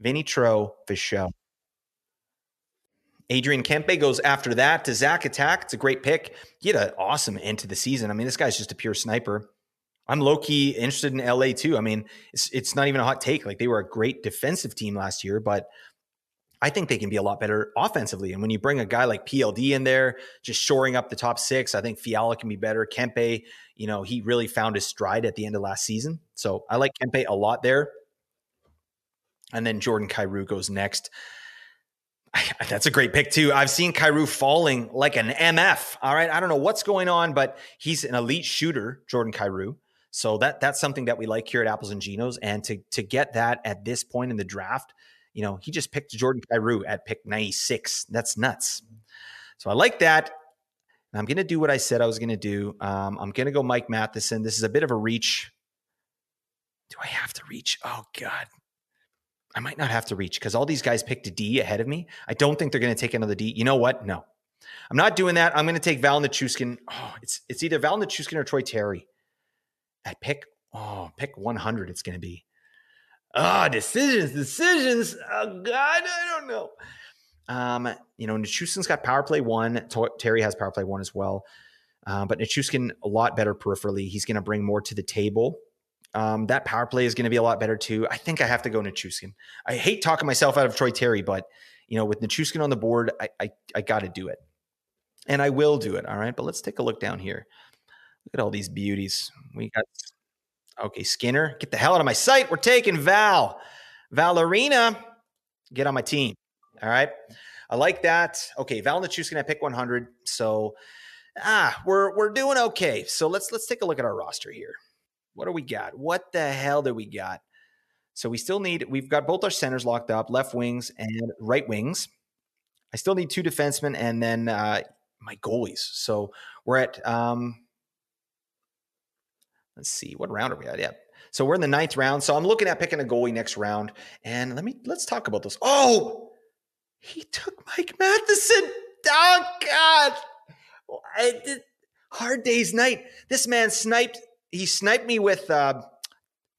Vinny Trocheck for show. Adrian Kempe goes after that to Zach Attack. It's a great pick. He had an awesome end to the season. I mean, this guy's just a pure sniper. I'm low-key interested in L A too. I mean, it's, it's not even a hot take. Like, they were a great defensive team last year, but I think they can be a lot better offensively. And when you bring a guy like P L D in there, just shoring up the top six, I think Fiala can be better. Kempe, you know, he really found his stride at the end of last season. So I like Kempe a lot there. And then Jordan Kyrou goes next. That's a great pick too. I've seen Kyrou falling like an M F. All right. I don't know what's going on, but he's an elite shooter, Jordan Kyrou. So that that's something that we like here at Apples and Ginos. And to, to get that at this point in the draft, you know, he just picked Jordan Kyrou at pick ninety-six. That's nuts. So I like that. And I'm going to do what I said I was going to do. Um, I'm going to go Mike Matheson. This is a bit of a reach. Do I have to reach? Oh God. I might not have to reach because all these guys picked a D ahead of me. I don't think they're going to take another D. You know what? No, I'm not doing that. I'm going to take Val Nichushkin. Oh, it's it's either Val Nichushkin or Troy Terry at pick. Oh, pick one hundred. It's going to be. Ah, oh, decisions, decisions. Oh God, I don't know. Um, you know, Nichushkin's got power play one. Terry has power play one as well. Uh, but Nichushkin a lot better peripherally. He's going to bring more to the table. Um, that power play is going to be a lot better too. I think I have to go Nichushkin. I hate talking myself out of Troy Terry, but you know, with Nichushkin on the board, I I, I got to do it, and I will do it. All right, but let's take a look down here. Look at all these beauties. We got okay, Skinner, get the hell out of my sight. We're taking Val, Valerina, get on my team. All right, I like that. Okay, Val Nichushkin at pick one hundred. So ah, we're we're doing okay. So let's let's take a look at our roster here. What do we got? What the hell do we got? So we still need, we've got both our centers locked up, left wings and right wings. I still need two defensemen and then uh, my goalies. So we're at, um, let's see, what round are we at? Yeah. So we're in the ninth round. So I'm looking at picking a goalie next round. And let me, let's talk about those. Oh, he took Mike Matheson. Oh, God. I did, hard day's night. This man sniped. He sniped me with uh,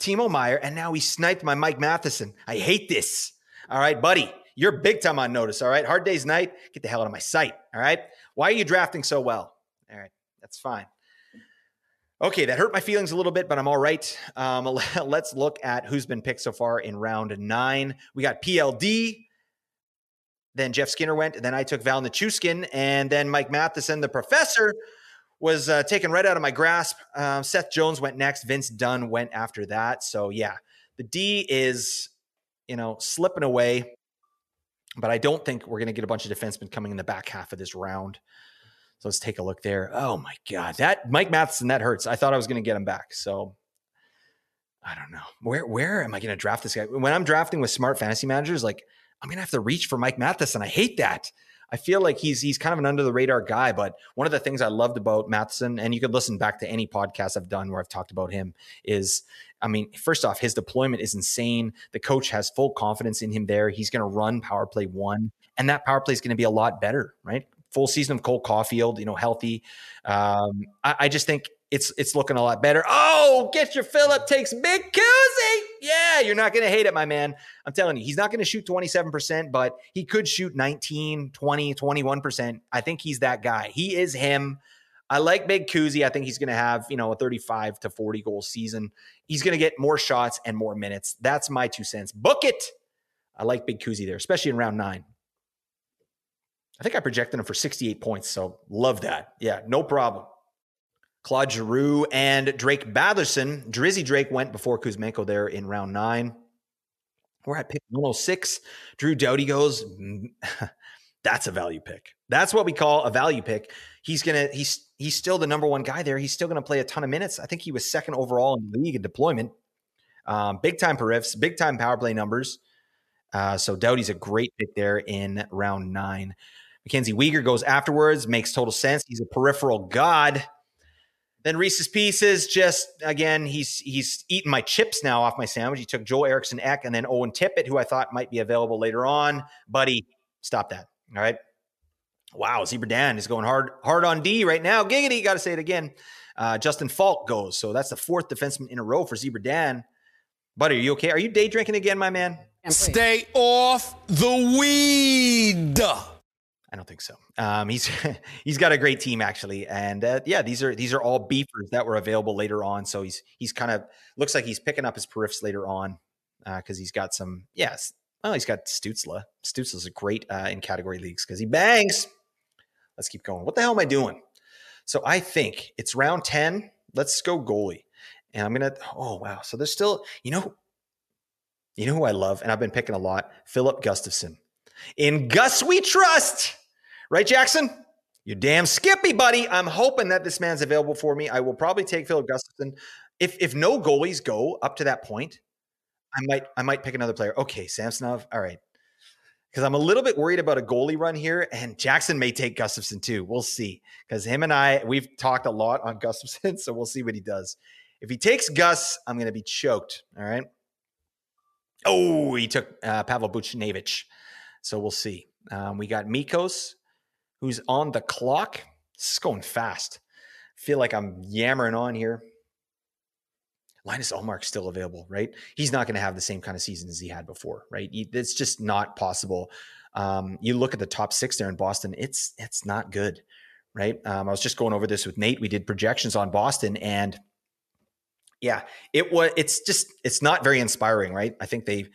Timo Meier, and now he sniped my Mike Matheson. I hate this. All right, buddy, you're big time on notice, all right? Hard day's night, get the hell out of my sight, all right? Why are you drafting so well? All right, that's fine. Okay, that hurt my feelings a little bit, but I'm all right. Um, let's look at who's been picked so far in round nine. We got P L D, then Jeff Skinner went, and then I took Val Nichushkin, and then Mike Matheson, the professor, was uh, taken right out of my grasp. Um, Seth Jones went next. Vince Dunn went after that. So, yeah, the D is, you know, slipping away. But I don't think we're going to get a bunch of defensemen coming in the back half of this round. So let's take a look there. Oh, my God. That Mike Matheson, that hurts. I thought I was going to get him back. So, I don't know. Where, where am I going to draft this guy? When I'm drafting with smart fantasy managers, like, I'm going to have to reach for Mike Matheson. I hate that. I feel like he's he's kind of an under-the-radar guy, but one of the things I loved about Matheson, and you could listen back to any podcast I've done where I've talked about him, is, I mean, first off, his deployment is insane. The coach has full confidence in him there. He's going to run power play one, and that power play is going to be a lot better, right? Full season of Cole Caulfield, you know, healthy. Um, I, I just think it's it's looking a lot better. Oh, get your Phillip takes big koozie. Yeah, you're not going to hate it, my man. I'm telling you, he's not going to shoot twenty-seven percent, but he could shoot nineteen, twenty, twenty-one percent. I think he's that guy. He is him. I like Big Kuzi. I think he's going to have, you know, a thirty-five to forty goal season. He's going to get more shots and more minutes. That's my two cents. Book it. I like Big Kuzi there, especially in round nine. I think I projected him for sixty-eight points, so love that. Yeah, no problem. Claude Giroux and Drake Batherson. Drizzy Drake went before Kuzmenko there in round nine. We're at pick one oh six. Drew Doughty goes. That's a value pick. That's what we call a value pick. He's gonna. He's he's still the number one guy there. He's still gonna play a ton of minutes. I think he was second overall in the league in deployment. Um, big time periffs. Big time power play numbers. Uh, so Doughty's a great pick there in round nine. Mackenzie Weegar goes afterwards. Makes total sense. He's a peripheral god. Then Reese's Pieces, just, again, he's he's eating my chips now off my sandwich. He took Joel Eriksson Ek and then Owen Tippett, who I thought might be available later on. Buddy, stop that, all right? Wow, Ziberdan is going hard hard on D right now. Giggity, got to say it again. Uh, Justin Falk goes. So that's the fourth defenseman in a row for Ziberdan. Buddy, are you okay? Are you day drinking again, my man? Stay off the weed. I don't think so. Um, he's he's got a great team actually, and uh, yeah, these are these are all beefers that were available later on. So he's he's kind of looks like he's picking up his periffs later on because uh, he's got some. Yes, well, he's got Stützle. Stützle's a great uh, in category leagues because he bangs. Let's keep going. What the hell am I doing? So I think it's round ten. Let's go goalie, and I'm gonna. Oh wow! So there's still you know, you know who I love, and I've been picking a lot. Filip Gustavsson. In Gus we trust. Right, Jackson? You damn skippy, buddy. I'm hoping that this man's available for me. I will probably take Filip Gustavsson. If if no goalies go up to that point, I might I might pick another player. Okay, Samsonov. All right. Because I'm a little bit worried about a goalie run here, and Jackson may take Gustavsson too. We'll see. Because him and I, we've talked a lot on Gustavsson, so we'll see what he does. If he takes Gus, I'm going to be choked. All right. Oh, he took uh, Pavel Buchnevich. So we'll see. Um, we got Mikos, who's on the clock. This is going fast. I feel like I'm yammering on here. Linus Ullmark's still available, right? He's not going to have the same kind of season as he had before, right? It's just not possible. Um, you look at the top six there in Boston, it's it's not good, right? Um, I was just going over this with Nate. We did projections on Boston, and yeah, it was. It's just it's not very inspiring, right? I think they.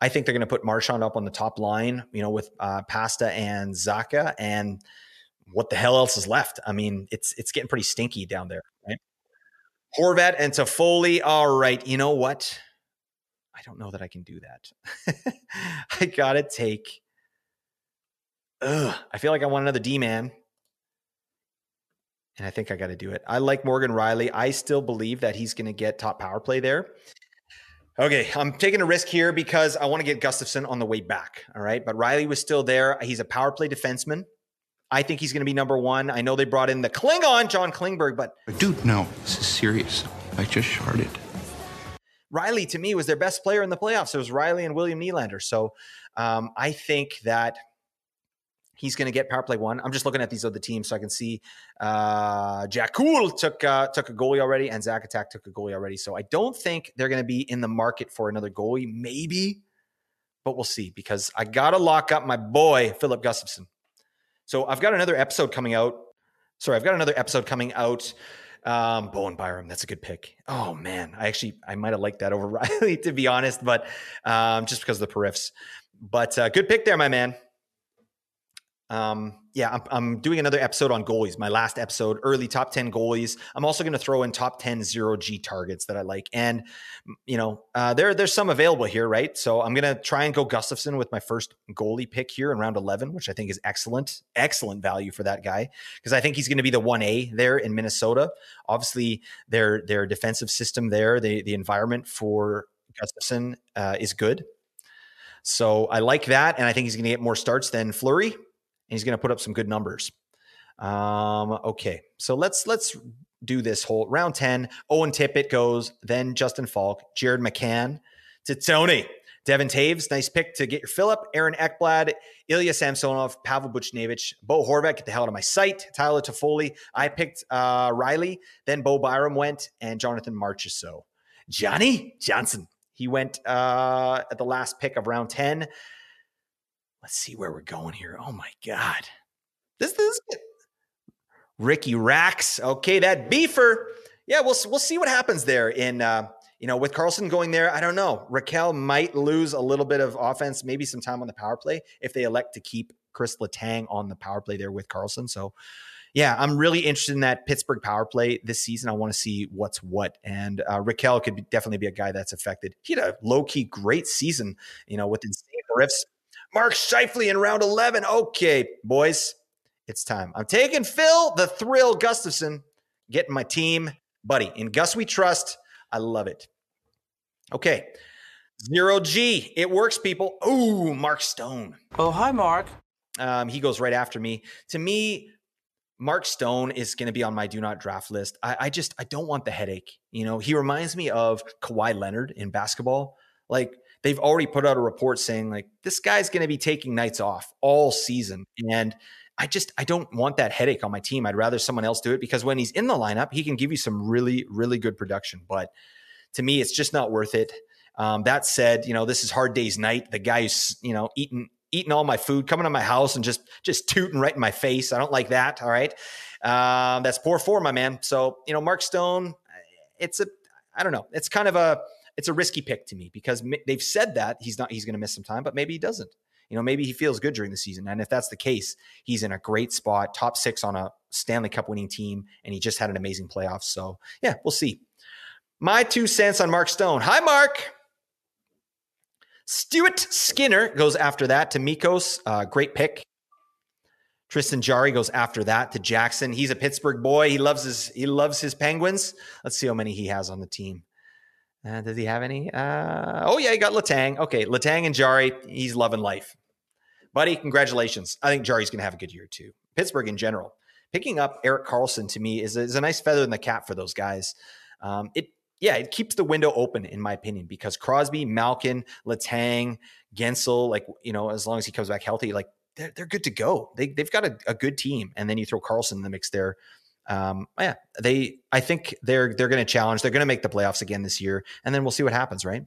I think they're going to put Marchand up on the top line, you know, with uh, Pasta and Zaka, and what the hell else is left? I mean, it's it's getting pretty stinky down there, right? Horvat and Toffoli. All right, you know what? I don't know that I can do that. I gotta take. Ugh, I feel like I want another D man, and I think I got to do it. I like Morgan Rielly. I still believe that he's going to get top power play there. Okay, I'm taking a risk here because I want to get Gustavsson on the way back, all right? But Rielly was still there. He's a power play defenseman. I think he's going to be number one. I know they brought in the Klingon, John Klingberg, but... Dude, no, this is serious. I just sharded. Rielly, to me, was their best player in the playoffs. It was Rielly and William Nylander. So um, I think that he's going to get power play one. I'm just looking at these other teams so I can see uh, Jakul took uh, took a goalie already, and Zach Attack took a goalie already. So I don't think they're going to be in the market for another goalie, maybe, but we'll see because I got to lock up my boy, Filip Gustavsson. So I've got another episode coming out. Sorry, I've got another episode coming out. Um, Bowen Byram, that's a good pick. Oh, man. I actually, I might have liked that over Rielly, to be honest, but um, just because of the periffs. But uh, good pick there, my man. Um, yeah, I'm, I'm doing another episode on goalies, my last episode, early top ten goalies. I'm also going to throw in top ten zero G targets that I like. And, you know, uh, there, there's some available here, right? So I'm going to try and go Gustavsson with my first goalie pick here in round eleven, which I think is excellent, excellent value for that guy. Cause I think he's going to be the one A there in Minnesota. Obviously their, their defensive system there, the, the environment for Gustavsson, uh, is good. So I like that. And I think he's going to get more starts than Fleury. And he's going to put up some good numbers. Um, okay, so let's let's do this whole round ten. Owen Tippett goes, then Justin Falk, Jared McCann to Tony. Devin Taves, nice pick to get your Phillip. Aaron Ekblad, Ilya Samsonov, Pavel Buchnevich, Bo Horvat, get the hell out of my sight. Tyler Toffoli, I picked uh, Rielly. Then Bo Byram went, and Jonathan Marchessault. Johnny Johnson, he went uh, at the last pick of round ten. Let's see where we're going here. Oh, my God. This, this is good. Ricky Rax. Okay, that beefer. Yeah, we'll we'll see what happens there. In, uh, you know, with Carlson going there, I don't know. Raquel might lose a little bit of offense, maybe some time on the power play if they elect to keep Chris Letang on the power play there with Carlson. So, yeah, I'm really interested in that Pittsburgh power play this season. I want to see what's what. And uh, Raquel could be, definitely be a guy that's affected. He had a low-key great season, you know, with insane riffs. Mark Scheifele in round eleven. Okay, boys, it's time. I'm taking Phil the Thrill Gustavsson, getting my team, buddy. In Gus we trust. I love it. Okay, zero G. It works, people. Oh, Mark Stone. Oh, hi, Mark. Um, he goes right after me. To me, Mark Stone is going to be on my do not draft list. I, I just, I don't want the headache. You know, he reminds me of Kawhi Leonard in basketball. Like, they've already put out a report saying like, this guy's going to be taking nights off all season. And I just, I don't want that headache on my team. I'd rather someone else do it, because when he's in the lineup, he can give you some really, really good production. But to me, it's just not worth it. Um, that said, you know, this is hard day's night. The guy's, you know, eating, eating all my food, coming to my house and just, just tooting right in my face. I don't like that. All right. Um, that's poor form, my man. So, you know, Mark Stone, it's a, I don't know. It's kind of a, it's a risky pick to me, because they've said that he's not, he's going to miss some time, but maybe he doesn't. You know, maybe he feels good during the season. And if that's the case, he's in a great spot, top six on a Stanley Cup winning team. And he just had an amazing playoff. So yeah, we'll see. My two cents on Mark Stone. Hi, Mark. Stuart Skinner goes after that to Mikos. Uh, great pick. Tristan Jarry goes after that to Jackson. He's a Pittsburgh boy. He loves his he loves his Penguins. Let's see how many he has on the team. Uh, does he have any? Uh, oh, yeah, he got Letang. Okay, Letang and Jarry, he's loving life. Buddy, congratulations. I think Jarry's going to have a good year too. Pittsburgh in general. Picking up Erik Karlsson to me is a, is a nice feather in the cap for those guys. Um, it Yeah, it keeps the window open, in my opinion, because Crosby, Malkin, Letang, Gensel, like, you know, as long as he comes back healthy, like, they're, they're good to go. They, they've got a, a good team. And then you throw Karlsson in the mix there. Um, yeah, they, I think they're, they're going to challenge. They're going to make the playoffs again this year. And then we'll see what happens, right?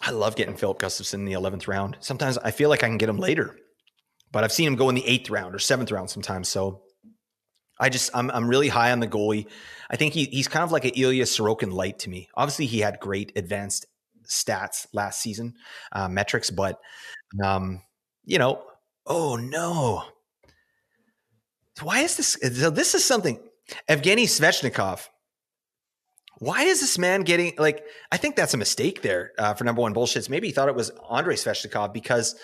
I love getting Filip Gustavsson in the eleventh round. Sometimes I feel like I can get him later, but I've seen him go in the eighth round or seventh round sometimes. So I just, I'm I'm really high on the goalie. I think he he's kind of like an Ilya Sorokin light to me. Obviously, he had great advanced stats last season, uh, metrics, but, um, you know, oh no. Why is this? So this is something. Evgeny Svechnikov. Why is this man getting, like, I think that's a mistake there uh, for number one bullshits. Maybe he thought it was Andrei Svechnikov, because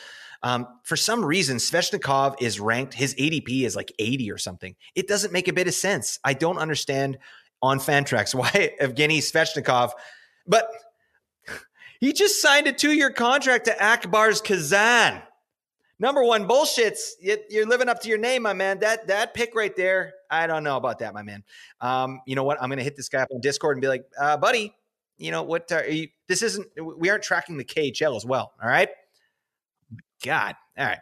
Um, for some reason, Svechnikov is ranked, his A D P is like eighty or something. It doesn't make a bit of sense. I don't understand on Fantrax why Evgeny Svechnikov, but he just signed a two-year contract to Akbar's Kazan. Number one bullshits. You're living up to your name, my man. That, that pick right there. I don't know about that, my man. Um, you know what? I'm going to hit this guy up on Discord and be like, uh, buddy, you know what? Are you, this isn't, we aren't tracking the K H L as well. All right. God. All right.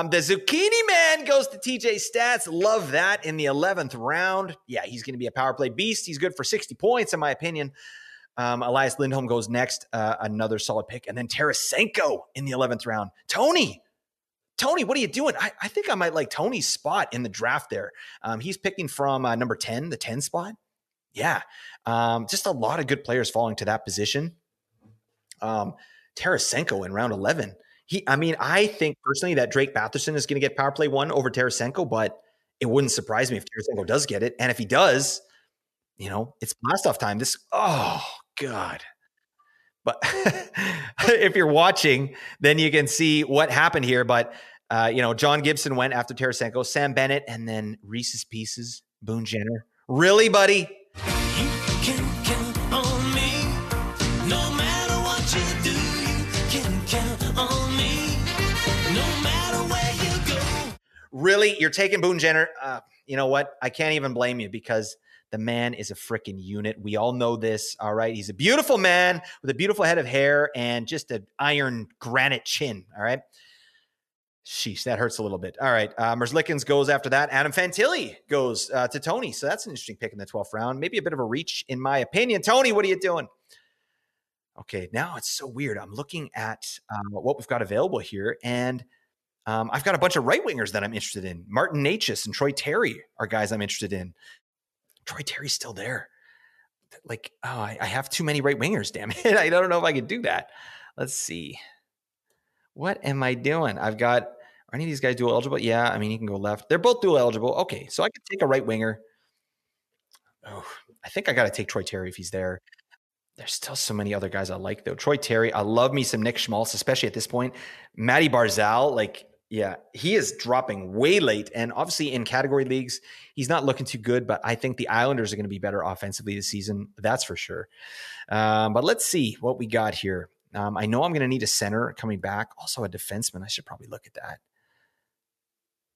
Um, the Zucchini Man goes to T J Stats. Love that in the eleventh round. Yeah, he's going to be a power play beast. He's good for sixty points, in my opinion. Um, Elias Lindholm goes next. Uh, another solid pick. And then Tarasenko in the eleventh round. Tony. Tony, what are you doing? I, I think I might like Tony's spot in the draft there. Um, he's picking from uh, number ten, the ten spot. Yeah. Um, just a lot of good players falling to that position. Um, Tarasenko in round eleven. He, I mean, I think personally that Drake Batherson is going to get power play one over Tarasenko, but it wouldn't surprise me if Tarasenko does get it. And if he does, you know, it's blast-off time. This, oh, God. But if you're watching, then you can see what happened here. But, uh, you know, John Gibson went after Tarasenko, Sam Bennett, and then Reese's Pieces, Boone Jenner. Really, buddy? You can count on me no matter what you do. You can count on me, no matter where you go. Really? You're taking Boone Jenner? Uh, you know what? I can't even blame you, because the man is a freaking unit. We all know this, all right? He's a beautiful man with a beautiful head of hair and just an iron granite chin, all right? Sheesh, that hurts a little bit. All right, uh, Merzlikins goes after that. Adam Fantilli goes uh, to Tony, so that's an interesting pick in the twelfth round. Maybe a bit of a reach, in my opinion. Tony, what are you doing? Okay, now it's so weird. I'm looking at um, what we've got available here, and um, I've got a bunch of right-wingers that I'm interested in. Martin Necas and Troy Terry are guys I'm interested in. Troy Terry's still there. Like, oh, I, I have too many right-wingers, damn it. I don't know if I could do that. Let's see. What am I doing? I've got, are any of these guys dual eligible? Yeah, I mean, you can go left. They're both dual eligible. Okay, so I could take a right-winger. Oh, I think I got to take Troy Terry if he's there. There's still so many other guys I like, though. Troy Terry, I love me some Nick Schmaltz, especially at this point. Matty Barzal, like, yeah, he is dropping way late. And obviously in category leagues, he's not looking too good, but I think the Islanders are going to be better offensively this season. That's for sure. Um, but let's see what we got here. Um, I know I'm going to need a center coming back. Also a defenseman. I should probably look at that.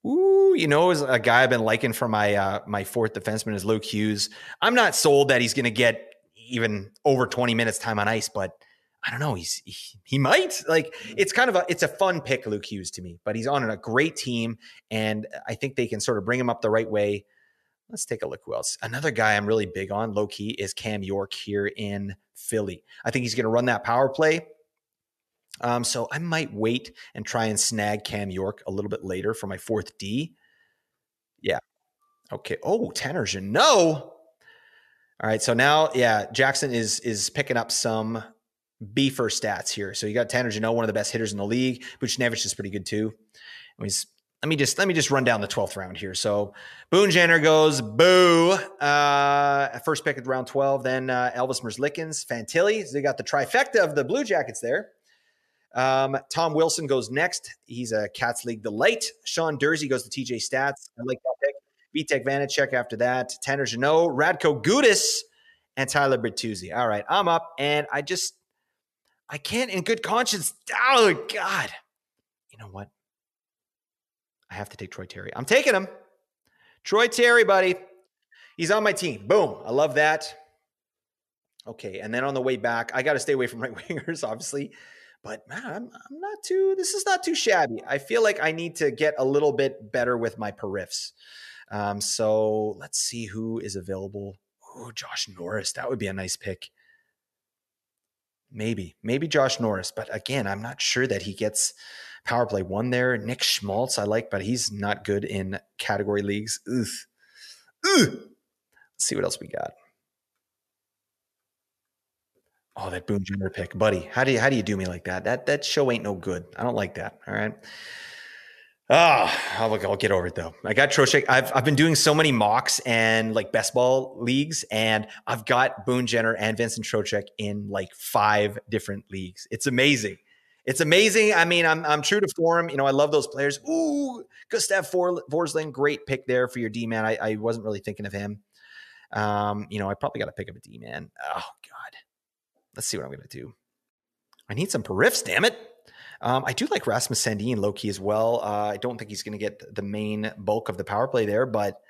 Ooh, you know, is a guy I've been liking for my, uh, my fourth defenseman is Luke Hughes. I'm not sold that he's going to get even over twenty minutes time on ice, but I don't know. He's he, he might like it's kind of a it's a fun pick, Luke Hughes, to me, but he's on a great team, and I think they can sort of bring him up the right way. Let's take a look who else. Another guy I'm really big on, low key, is Cam York here in Philly. I think he's going to run that power play. Um, so I might wait and try and snag Cam York a little bit later for my fourth D. Yeah. Okay. Oh, Tanner Jeannot. All right. So now, yeah, Jackson is is picking up some beefer stats here. So you got Tanner Jeannot, one of the best hitters in the league. Buchnevich is pretty good too. He's Let me just let me just run down the twelfth round here. So Boonjaner goes boo. Uh, first pick at round twelve. Then uh, Elvis Merzlikins, Fantilli. So they got the trifecta of the Blue Jackets there. Um, Tom Wilson goes next. He's a Cats League delight. Sean Dursey goes to T J Stats. I like that pick. Vitek Vanacek after that. Tanner Jeannot, Radko Gudas, and Tyler Bertuzzi. All right, I'm up, and I just I can't in good conscience. Oh God, you know what? I have to take Troy Terry. I'm taking him. Troy Terry, buddy. He's on my team. Boom. I love that. Okay. And then on the way back, I got to stay away from right wingers, obviously. But man, I'm, I'm not too, this is not too shabby. I feel like I need to get a little bit better with my periffs. Um, so let's see who is available. Oh, Josh Norris. That would be a nice pick. Maybe, maybe Josh Norris. But again, I'm not sure that he gets power play one there. Nick Schmaltz, I like, but he's not good in category leagues. Ugh. Ugh. Let's see what else we got. Oh, that Boone Jenner pick. Buddy, how do you how do you do me like that? That that show ain't no good. I don't like that. All right. Ah, oh, I'll, I'll get over it though. I got Trocheck. I've I've been doing so many mocks and like best ball leagues, and I've got Boone Jenner and Vincent Trocheck in like five different leagues. It's amazing. It's amazing. I mean, I'm I'm true to form. You know, I love those players. Ooh, Gustav Forsling, great pick there for your D-man. I, I wasn't really thinking of him. Um, you know, I probably got to pick up a D-man. Oh God, let's see what I'm gonna do. I need some periffs, damn it. Um, I do like Rasmus Sandin low key as well. Uh, I don't think he's going to get the main bulk of the power play there, but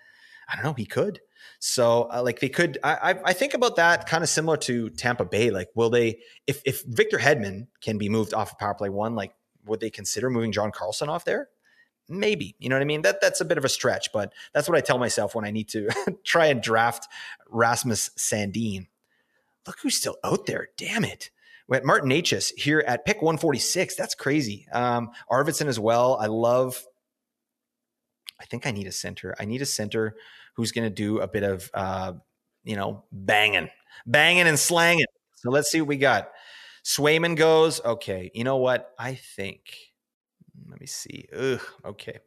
I don't know, he could. So uh, like they could, I, I I think about that kind of similar to Tampa Bay. Like, will they, if, if Victor Hedman can be moved off of power play one, like would they consider moving John Carlson off there? Maybe, you know what I mean? That that's a bit of a stretch, but that's what I tell myself when I need to try and draft Rasmus Sandin. Look who's still out there. Damn it. We had Martin Necas here at pick one forty-six. That's crazy. Um, Arvidsson as well. I love, I think I need a center. I need a center who's going to do a bit of, uh, you know, banging, banging and slanging. So let's see what we got. Swayman goes, okay, you know what? I think, let me see. Ugh, okay.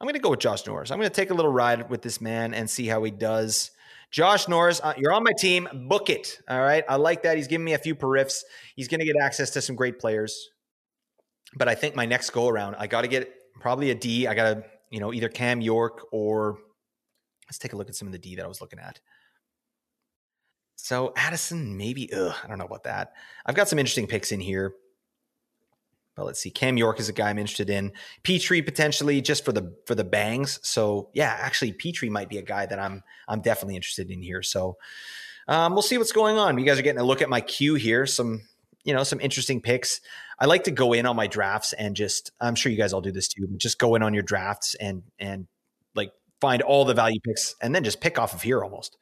I'm going to go with Josh Norris. I'm going to take a little ride with this man and see how he does. Josh Norris, uh, you're on my team. Book it. All right. I like that. He's giving me a few periffs. He's going to get access to some great players. But I think my next go around, I got to get probably a D. I got to, you know, either Cam York or let's take a look at some of the D that I was looking at. So Addison, maybe, ugh, I don't know about that. I've got some interesting picks in here. But let's see. Cam York is a guy I'm interested in. Petrie potentially just for the for the bangs. So yeah, actually Petrie might be a guy that I'm I'm definitely interested in here. So um, we'll see what's going on. You guys are getting a look at my queue here. Some, you know, some interesting picks. I like to go in on my drafts and just, I'm sure you guys all do this too, but just go in on your drafts and, and like find all the value picks and then just pick off of here almost.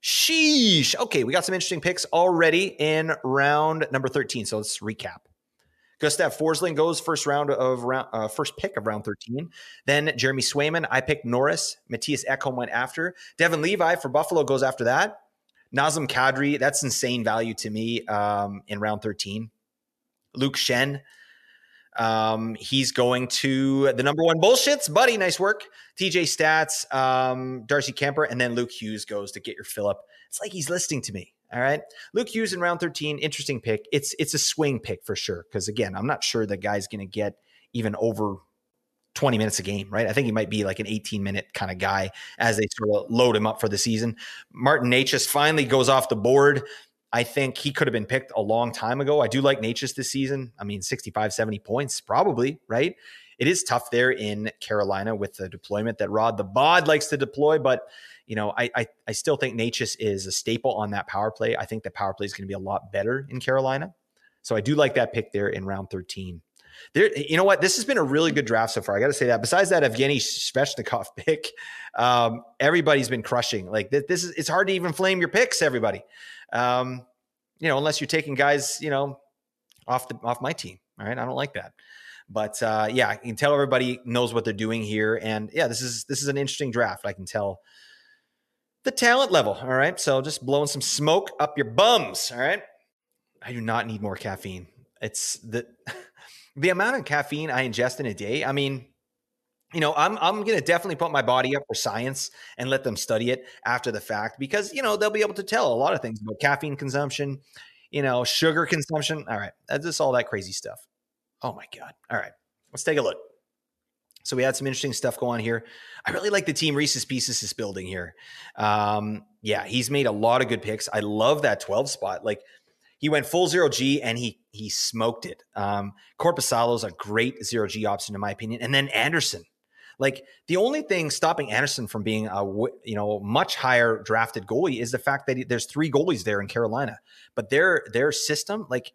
Sheesh. Okay. We got some interesting picks already in round number thirteen. So let's recap. Gustav Forsling goes first round of round, uh, first pick of round thirteen. Then Jeremy Swayman. I picked Norris. Matthias Ekholm went after. Devin Levi for Buffalo goes after that. Nazem Kadri, that's insane value to me um, in round thirteen. Luke Shen, um, he's going to the number one bullshits. Buddy, nice work. T J Stats, um, Darcy Kemper, and then Luke Hughes goes to get your Phillip. It's like he's listening to me, all right? Luke Hughes in round thirteen, interesting pick. It's it's a swing pick for sure because, again, I'm not sure the guy's going to get even over twenty minutes a game, right? I think he might be like an eighteen minute kind of guy as they sort of load him up for the season. Martin Necas finally goes off the board. I think he could have been picked a long time ago. I do like Necas this season. I mean, sixty-five, seventy points probably, right? It is tough there in Carolina with the deployment that Rod the Bod likes to deploy, but you know, I I, I still think Necas is a staple on that power play. I think the power play is going to be a lot better in Carolina. So I do like that pick there in round thirteen. There, you know what? This has been a really good draft so far. I got to say that. Besides that Evgeny Svechnikov pick, um, everybody's been crushing. Like th- this is, it's hard to even flame your picks, everybody. Um, you know, unless you're taking guys, you know, off the off my team. All right, I don't like that. But uh, yeah, I can tell everybody knows what they're doing here, and yeah, this is this is an interesting draft. I can tell the talent level. All right, so just blowing some smoke up your bums. All right, I do not need more caffeine. It's the the amount of caffeine I ingest in a day. I mean, you know, I'm I'm gonna definitely put my body up for science and let them study it after the fact, because you know they'll be able to tell a lot of things about caffeine consumption, you know, sugar consumption. All right, that's just all that crazy stuff. Oh my God. All right. Let's take a look. So we had some interesting stuff go on here. I really like the team Reese's Pieces is building here. Um, yeah, he's made a lot of good picks. I love that twelve spot. Like he went full zero G and he he smoked it. Um, Korpisalo's a great zero G option in my opinion. And then Anderson. Like the only thing stopping Anderson from being a you know much higher drafted goalie is the fact that he, there's three goalies there in Carolina. But their their system, like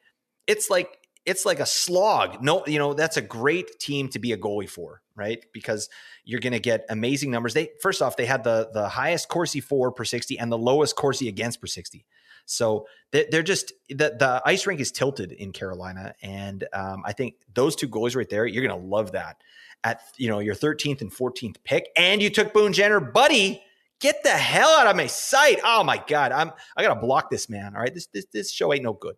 it's like It's like a slog. No, you know, that's a great team to be a goalie for, right? Because you're going to get amazing numbers. They first off, they had the the highest Corsi for per sixty and the lowest Corsi against per sixty. So they're just the the ice rink is tilted in Carolina, and um, I think those two goalies right there, you're going to love that at you know your thirteenth and fourteenth pick. And you took Boone Jenner, buddy. Get the hell out of my sight! Oh my God, I'm I got to block this man. All right, this this this show ain't no good.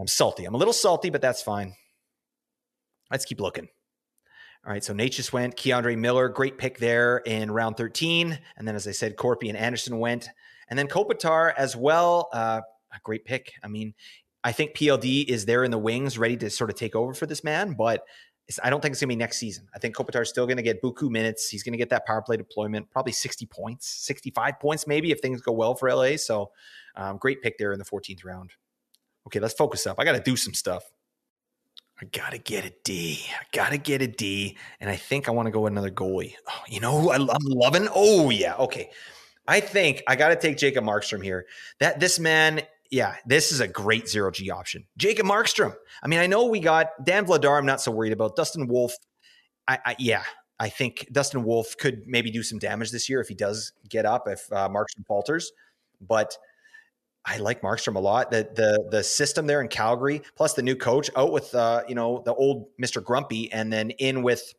I'm salty. I'm a little salty, but that's fine. Let's keep looking. All right. So Nate just went. Keandre Miller, great pick there in round thirteen. And then, as I said, Corpy and Anderson went. And then Kopitar as well. Uh, a great pick. I mean, I think P L D is there in the wings, ready to sort of take over for this man, but it's, I don't think it's going to be next season. I think Kopitar is still going to get buku minutes. He's going to get that power play deployment, probably sixty points, sixty-five points maybe if things go well for L A. So um, great pick there in the fourteenth round. Okay, let's focus up. I got to do some stuff. I got to get a D. I got to get a D. And I think I want to go another goalie. Oh, you know who I, I'm loving? Oh, yeah. Okay. I think I got to take Jacob Markstrom here. That This man, yeah, this is a great zero-G option. Jacob Markstrom. I mean, I know we got Dan Vladar. I'm not so worried about. Dustin Wolf. I, I Yeah, I think Dustin Wolf could maybe do some damage this year if he does get up, if uh, Markstrom falters. But I like Markstrom a lot. The, the the system there in Calgary, plus the new coach out with, uh, you know, the old Mister Grumpy and then in with,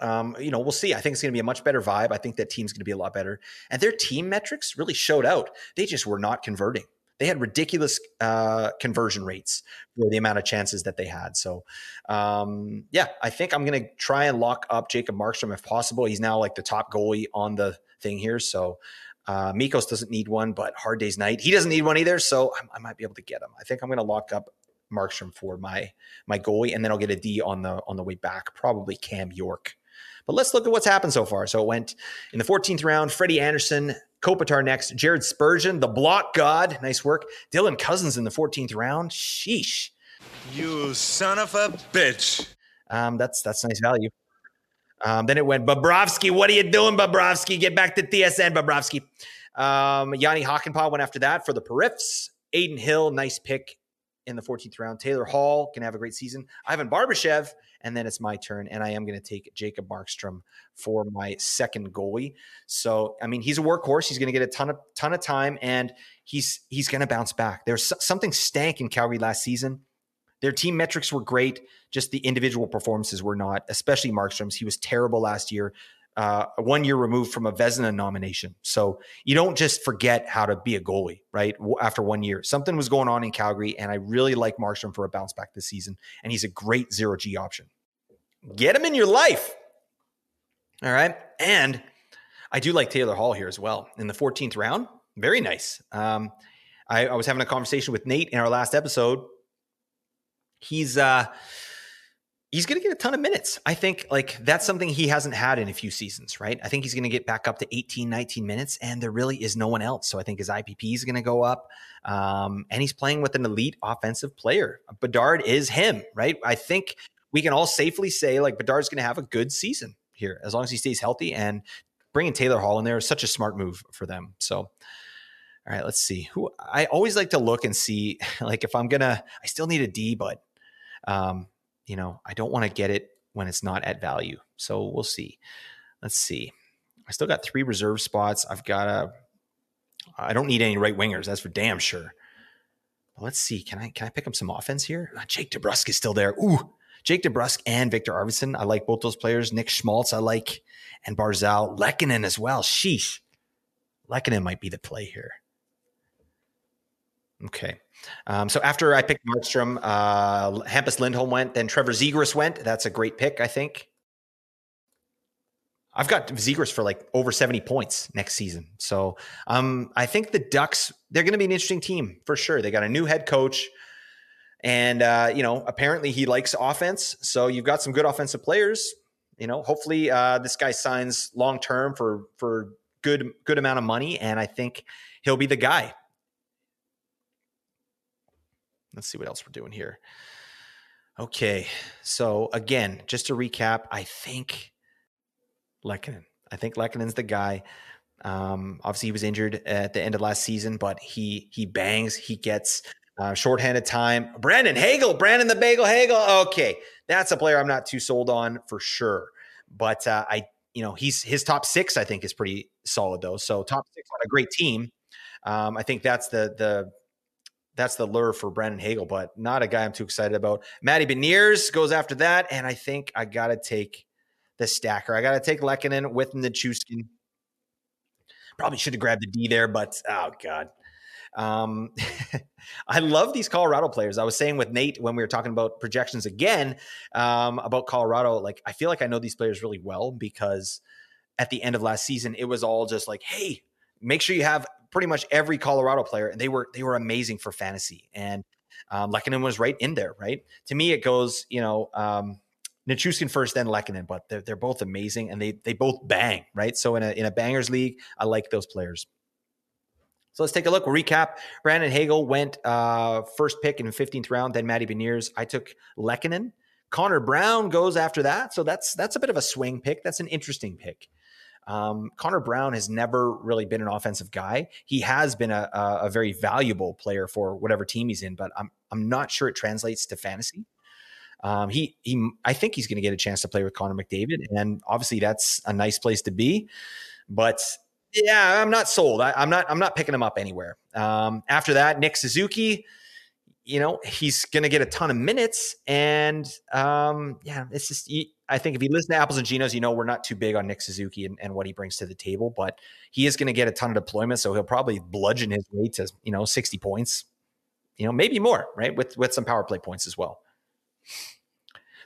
um, you know, we'll see. I think it's going to be a much better vibe. I think that team's going to be a lot better. And their team metrics really showed out. They just were not converting. They had ridiculous uh, conversion rates for the amount of chances that they had. So, um, yeah, I think I'm going to try and lock up Jacob Markstrom if possible. He's now like the top goalie on the thing here. So, Uh, Mikos doesn't need one, but Hard Day's Night, he doesn't need one either. So I, I might be able to get him. I think I'm going to lock up Markstrom for my, my goalie, and then I'll get a D on the, on the way back, probably Cam York. But let's look at what's happened so far. So it went in the fourteenth round, Freddie Anderson, Kopitar next, Jared Spurgeon, the block god. Nice work. Dylan Cousins in the fourteenth round. Sheesh. You son of a bitch. Um, that's, that's nice value. Um, then it went Bobrovsky. What are you doing, Bobrovsky? Get back to T S N, Bobrovsky. Um, Yanni Hakanpää went after that for the Periffs. Aiden Hill, nice pick in the fourteenth round. Taylor Hall can have a great season. Ivan Barbashev, and then it's my turn, and I am going to take Jacob Markstrom for my second goalie. So, I mean, he's a workhorse. He's going to get a ton of ton of time, and he's he's going to bounce back. There's something stank in Calgary last season. Their team metrics were great. Just the individual performances were not, especially Markstrom's. He was terrible last year, uh, one year removed from a Vezina nomination. So you don't just forget how to be a goalie, right? After one year, something was going on in Calgary, and I really like Markstrom for a bounce back this season. And he's a great zero G option. Get him in your life. All right. And I do like Taylor Hall here as well in the fourteenth round. Very nice. Um, I, I was having a conversation with Nate in our last episode. He's uh, he's going to get a ton of minutes. I think like that's something he hasn't had in a few seasons, right? I think he's going to get back up to eighteen, nineteen minutes, and there really is no one else. So I think his I P P is going to go up, um, and he's playing with an elite offensive player. Bedard is him, right? I think we can all safely say like Bedard's going to have a good season here as long as he stays healthy, and bringing Taylor Hall in there is such a smart move for them. So, all All right, let's see. Who I always like to look and see, like if I'm gonna, I still need a D, but um, you know, I don't want to get it when it's not at value. So we'll see. Let's see. I still got three reserve spots. I've got a. I don't need any right wingers. That's for damn sure. But let's see. Can I can I pick up some offense here? Jake DeBrusk is still there. Ooh, Jake DeBrusk and Victor Arvidsson. I like both those players. Nick Schmaltz I like, and Barzal, Lehkonen as well. Sheesh, Lehkonen might be the play here. Okay. Um, so after I picked Markstrom, uh, Hampus Lindholm went, then Trevor Zegras went. That's a great pick, I think. I've got Zegras for like over seventy points next season. So um, I think the Ducks, they're going to be an interesting team for sure. They got a new head coach and, uh, you know, apparently he likes offense. So you've got some good offensive players, you know, hopefully uh, this guy signs long-term for, for good, good amount of money. And I think he'll be the guy. Let's see what else we're doing here. Okay. So again, just to recap, I think Lehkonen, I think Lehkonen's the guy. Um, obviously he was injured at the end of last season, but he, he bangs, he gets uh shorthanded time. Brandon Hagel, Brandon, the bagel Hagel. Okay. That's a player I'm not too sold on for sure. But uh, I, you know, he's, his top six, I think is pretty solid though. So top six on a great team. Um, I think that's the, the, That's the lure for Brandon Hagel, but not a guy I'm too excited about. Matty Beniers goes after that, and I think I got to take the stacker. I got to take Lehkonen with Nichushkin. Probably should have grabbed the D there, but oh, God. Um, I love these Colorado players. I was saying with Nate when we were talking about projections again um, about Colorado, like I feel like I know these players really well because at the end of last season, it was all just like, hey, make sure you have pretty much every Colorado player, and they were they were amazing for fantasy. And um, Lehkonen was right in there, right? To me, it goes, you know, um, Nichushkin first, then Lehkonen, but they're, they're both amazing, and they they both bang, right? So in a in a bangers league, I like those players. So let's take a look. We'll recap. Brandon Hagel went uh, first pick in the fifteenth round, then Matty Beniers. I took Lehkonen. Connor Brown goes after that, so that's that's a bit of a swing pick. That's an interesting pick. Um, Connor Brown has never really been an offensive guy. He has been a, a, a very valuable player for whatever team he's in, but I'm I'm not sure it translates to fantasy. Um, he he, I think he's going to get a chance to play with Connor McDavid, and obviously that's a nice place to be. But yeah, I'm not sold. I, I'm not I'm not picking him up anywhere. Um, after that, Nick Suzuki, you know, he's going to get a ton of minutes, and um, yeah, it's just. He, I think if you listen to Apples and Ginos, you know, we're not too big on Nick Suzuki and, and what he brings to the table, but he is going to get a ton of deployment. So he'll probably bludgeon his way to, you know, sixty points, you know, maybe more, right? With, with some power play points as well.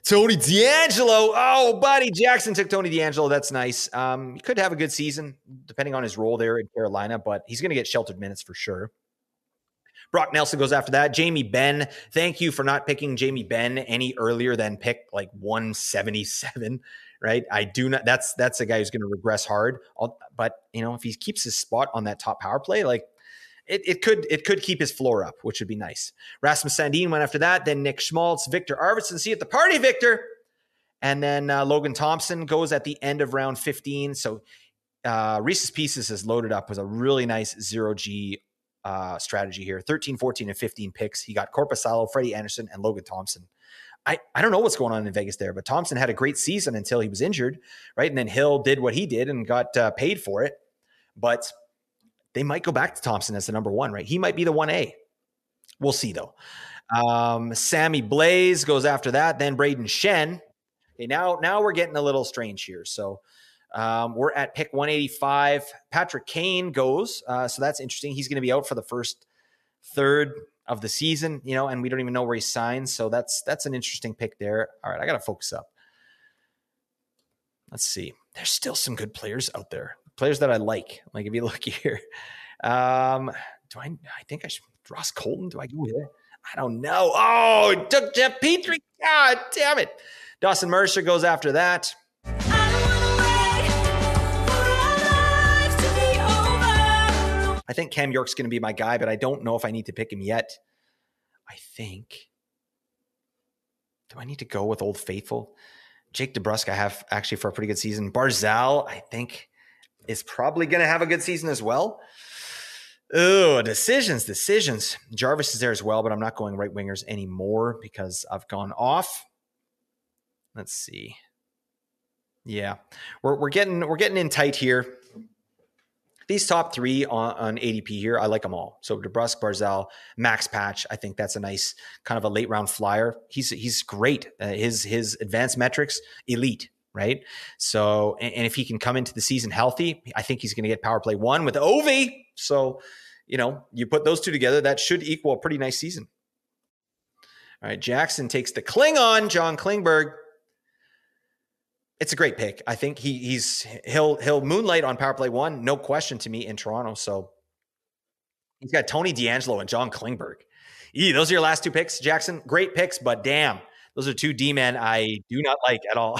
Tony DeAngelo. Oh, buddy. Jackson took Tony DeAngelo. That's nice. Um, he could have a good season depending on his role there in Carolina, but he's going to get sheltered minutes for sure. Brock Nelson goes after that. Jamie Benn, thank you for not picking Jamie Benn any earlier than pick like one seventy-seven, right? I do not, that's, that's a guy who's going to regress hard. I'll, but you know, if he keeps his spot on that top power play, like it, it could, it could keep his floor up, which would be nice. Rasmus Sandin went after that. Then Nick Schmaltz, Victor Arvidsson, see you at the party, Victor. And then uh, Logan Thompson goes at the end of round fifteen. So uh, Reese's Pieces has loaded up with a really nice zero G uh strategy here. Thirteen, fourteen, and fifteen picks. He got Korpisalo, Freddie Anderson, and Logan Thompson. I, I don't know what's going on in Vegas there, but Thompson had a great season until he was injured, right? And then Hill did what he did and got uh, paid for it. But they might go back to Thompson as the number one, right? He might be the one A. We'll see, though. Um, Sammy Blaze goes after that. Then Braden Shen. Okay, now, now we're getting a little strange here. So Um, we're at pick one eighty-five. Patrick Kane goes. Uh, so that's interesting. He's going to be out for the first third of the season, you know, and we don't even know where he signs. So that's, that's an interesting pick there. All right. I got to focus up. Let's see. There's still some good players out there. Players that I like, like if you look here, um, do I, I think I should Ross Colton. Do I go there? I don't know. Oh, it took Jeff Petrie. God damn it. Dawson Mercer goes after that. I think Cam York's going to be my guy, but I don't know if I need to pick him yet. I think. Do I need to go with Old Faithful? Jake DeBrusk, I have actually for a pretty good season. Barzal, I think, is probably going to have a good season as well. Oh, decisions, decisions. Jarvis is there as well, but I'm not going right wingers anymore because I've gone off. Let's see. Yeah, we're we're getting we're getting in tight here. These top three on, on A D P here, I like them all. So DeBrusk, Barzal, Max Patch. I think that's a nice kind of a late round flyer. He's he's great. Uh, his his advanced metrics, elite. Right. So, and if he can come into the season healthy, I think he's going to get power play one with Ovi. So, you know, you put those two together, that should equal a pretty nice season. All right. Jackson takes the Klingon, John Klingberg. It's a great pick. I think he he's he'll he'll moonlight on power play one, no question to me in Toronto. So he's got Tony DeAngelo and John Klingberg. Eey, those are your last two picks, Jackson. Great picks, but damn. Those are two D-men I do not like at all.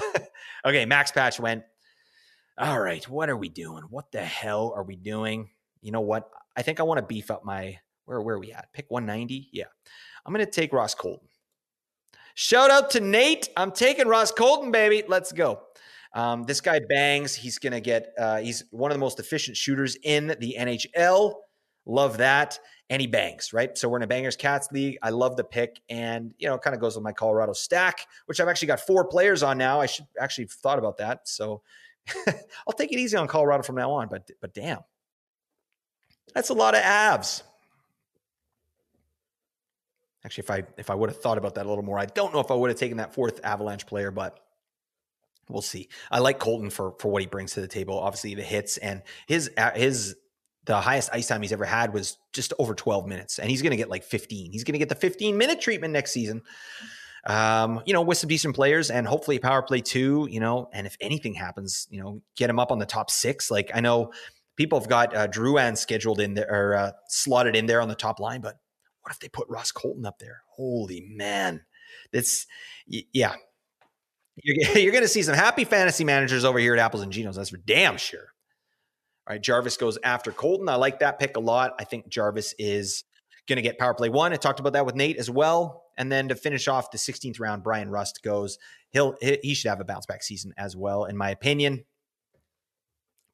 Okay, Max Patch went. All right, what are we doing? What the hell are we doing? You know what? I think I want to beef up my – where, where are we at? Pick one ninety? Yeah. I'm going to take Ross Colton. Shout out to Nate. I'm taking Ross Colton, baby. Let's go. Um, this guy bangs. He's going to get uh, – he's one of the most efficient shooters in the N H L. Love that. And he bangs, right? So we're in a Bangers Cats League. I love the pick. And, you know, it kind of goes with my Colorado stack, which I've actually got four players on now. I should actually have thought about that. So I'll take it easy on Colorado from now on. But, but damn, that's a lot of abs. Actually, if I if I would have thought about that a little more, I don't know if I would have taken that fourth Avalanche player, but we'll see. I like Colton for, for what he brings to the table. Obviously, the hits and his his – the highest ice time he's ever had was just over twelve minutes, and he's going to get like fifteen. He's going to get the fifteen minute treatment next season, um, you know, with some decent players and hopefully power play too, you know, and if anything happens, you know, get him up on the top six. Like I know people have got uh, Drouin scheduled in there or uh, slotted in there on the top line, but what if they put Ross Colton up there? Holy man. That's y- yeah. You're, you're going to see some happy fantasy managers over here at Apples and Ginos. That's for damn sure. All right, Jarvis goes after Colton. I like that pick a lot. I think Jarvis is going to get power play one. I talked about that with Nate as well. And then to finish off the sixteenth round, Brian Rust goes. He'll he should have a bounce back season as well, in my opinion.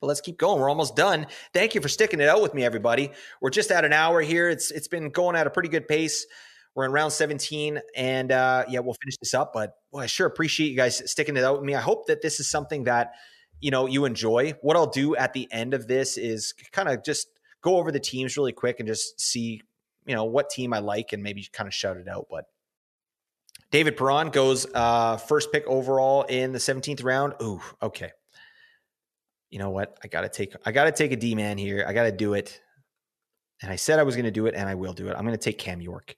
But let's keep going. We're almost done. Thank you for sticking it out with me, everybody. We're just at an hour here. It's it's been going at a pretty good pace. We're in round seventeen, and uh, yeah, we'll finish this up. But well, I sure appreciate you guys sticking it out with me. I hope that this is something that, you know, you enjoy. What I'll do at the end of this is kind of just go over the teams really quick and just see, you know, what team I like and maybe kind of shout it out. But David Perron goes uh, first pick overall in the seventeenth round. Ooh, okay. You know what? I gotta take. I gotta take a D man here. I gotta do it. And I said I was gonna do it, and I will do it. I'm gonna take Cam York.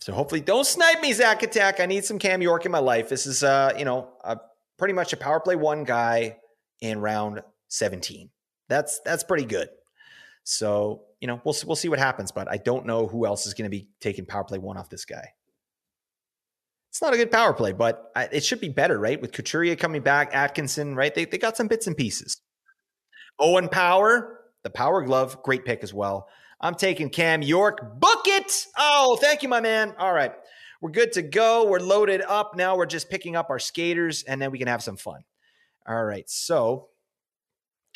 So hopefully, don't snipe me, Zach Attack. I need some Cam York in my life. This is, uh, you know, a pretty much a power play one guy in round seventeen. That's that's pretty good. So, you know, we'll we'll see what happens, but I don't know who else is going to be taking power play one off this guy. It's not a good power play, but I, it should be better, right? With Couturier coming back, Atkinson, right? They they got some bits and pieces. Owen Power, the Power Glove, great pick as well. I'm taking Cam York. Book it! Oh, thank you, my man. All right. We're good to go. We're loaded up. Now we're just picking up our skaters, and then we can have some fun. All right. So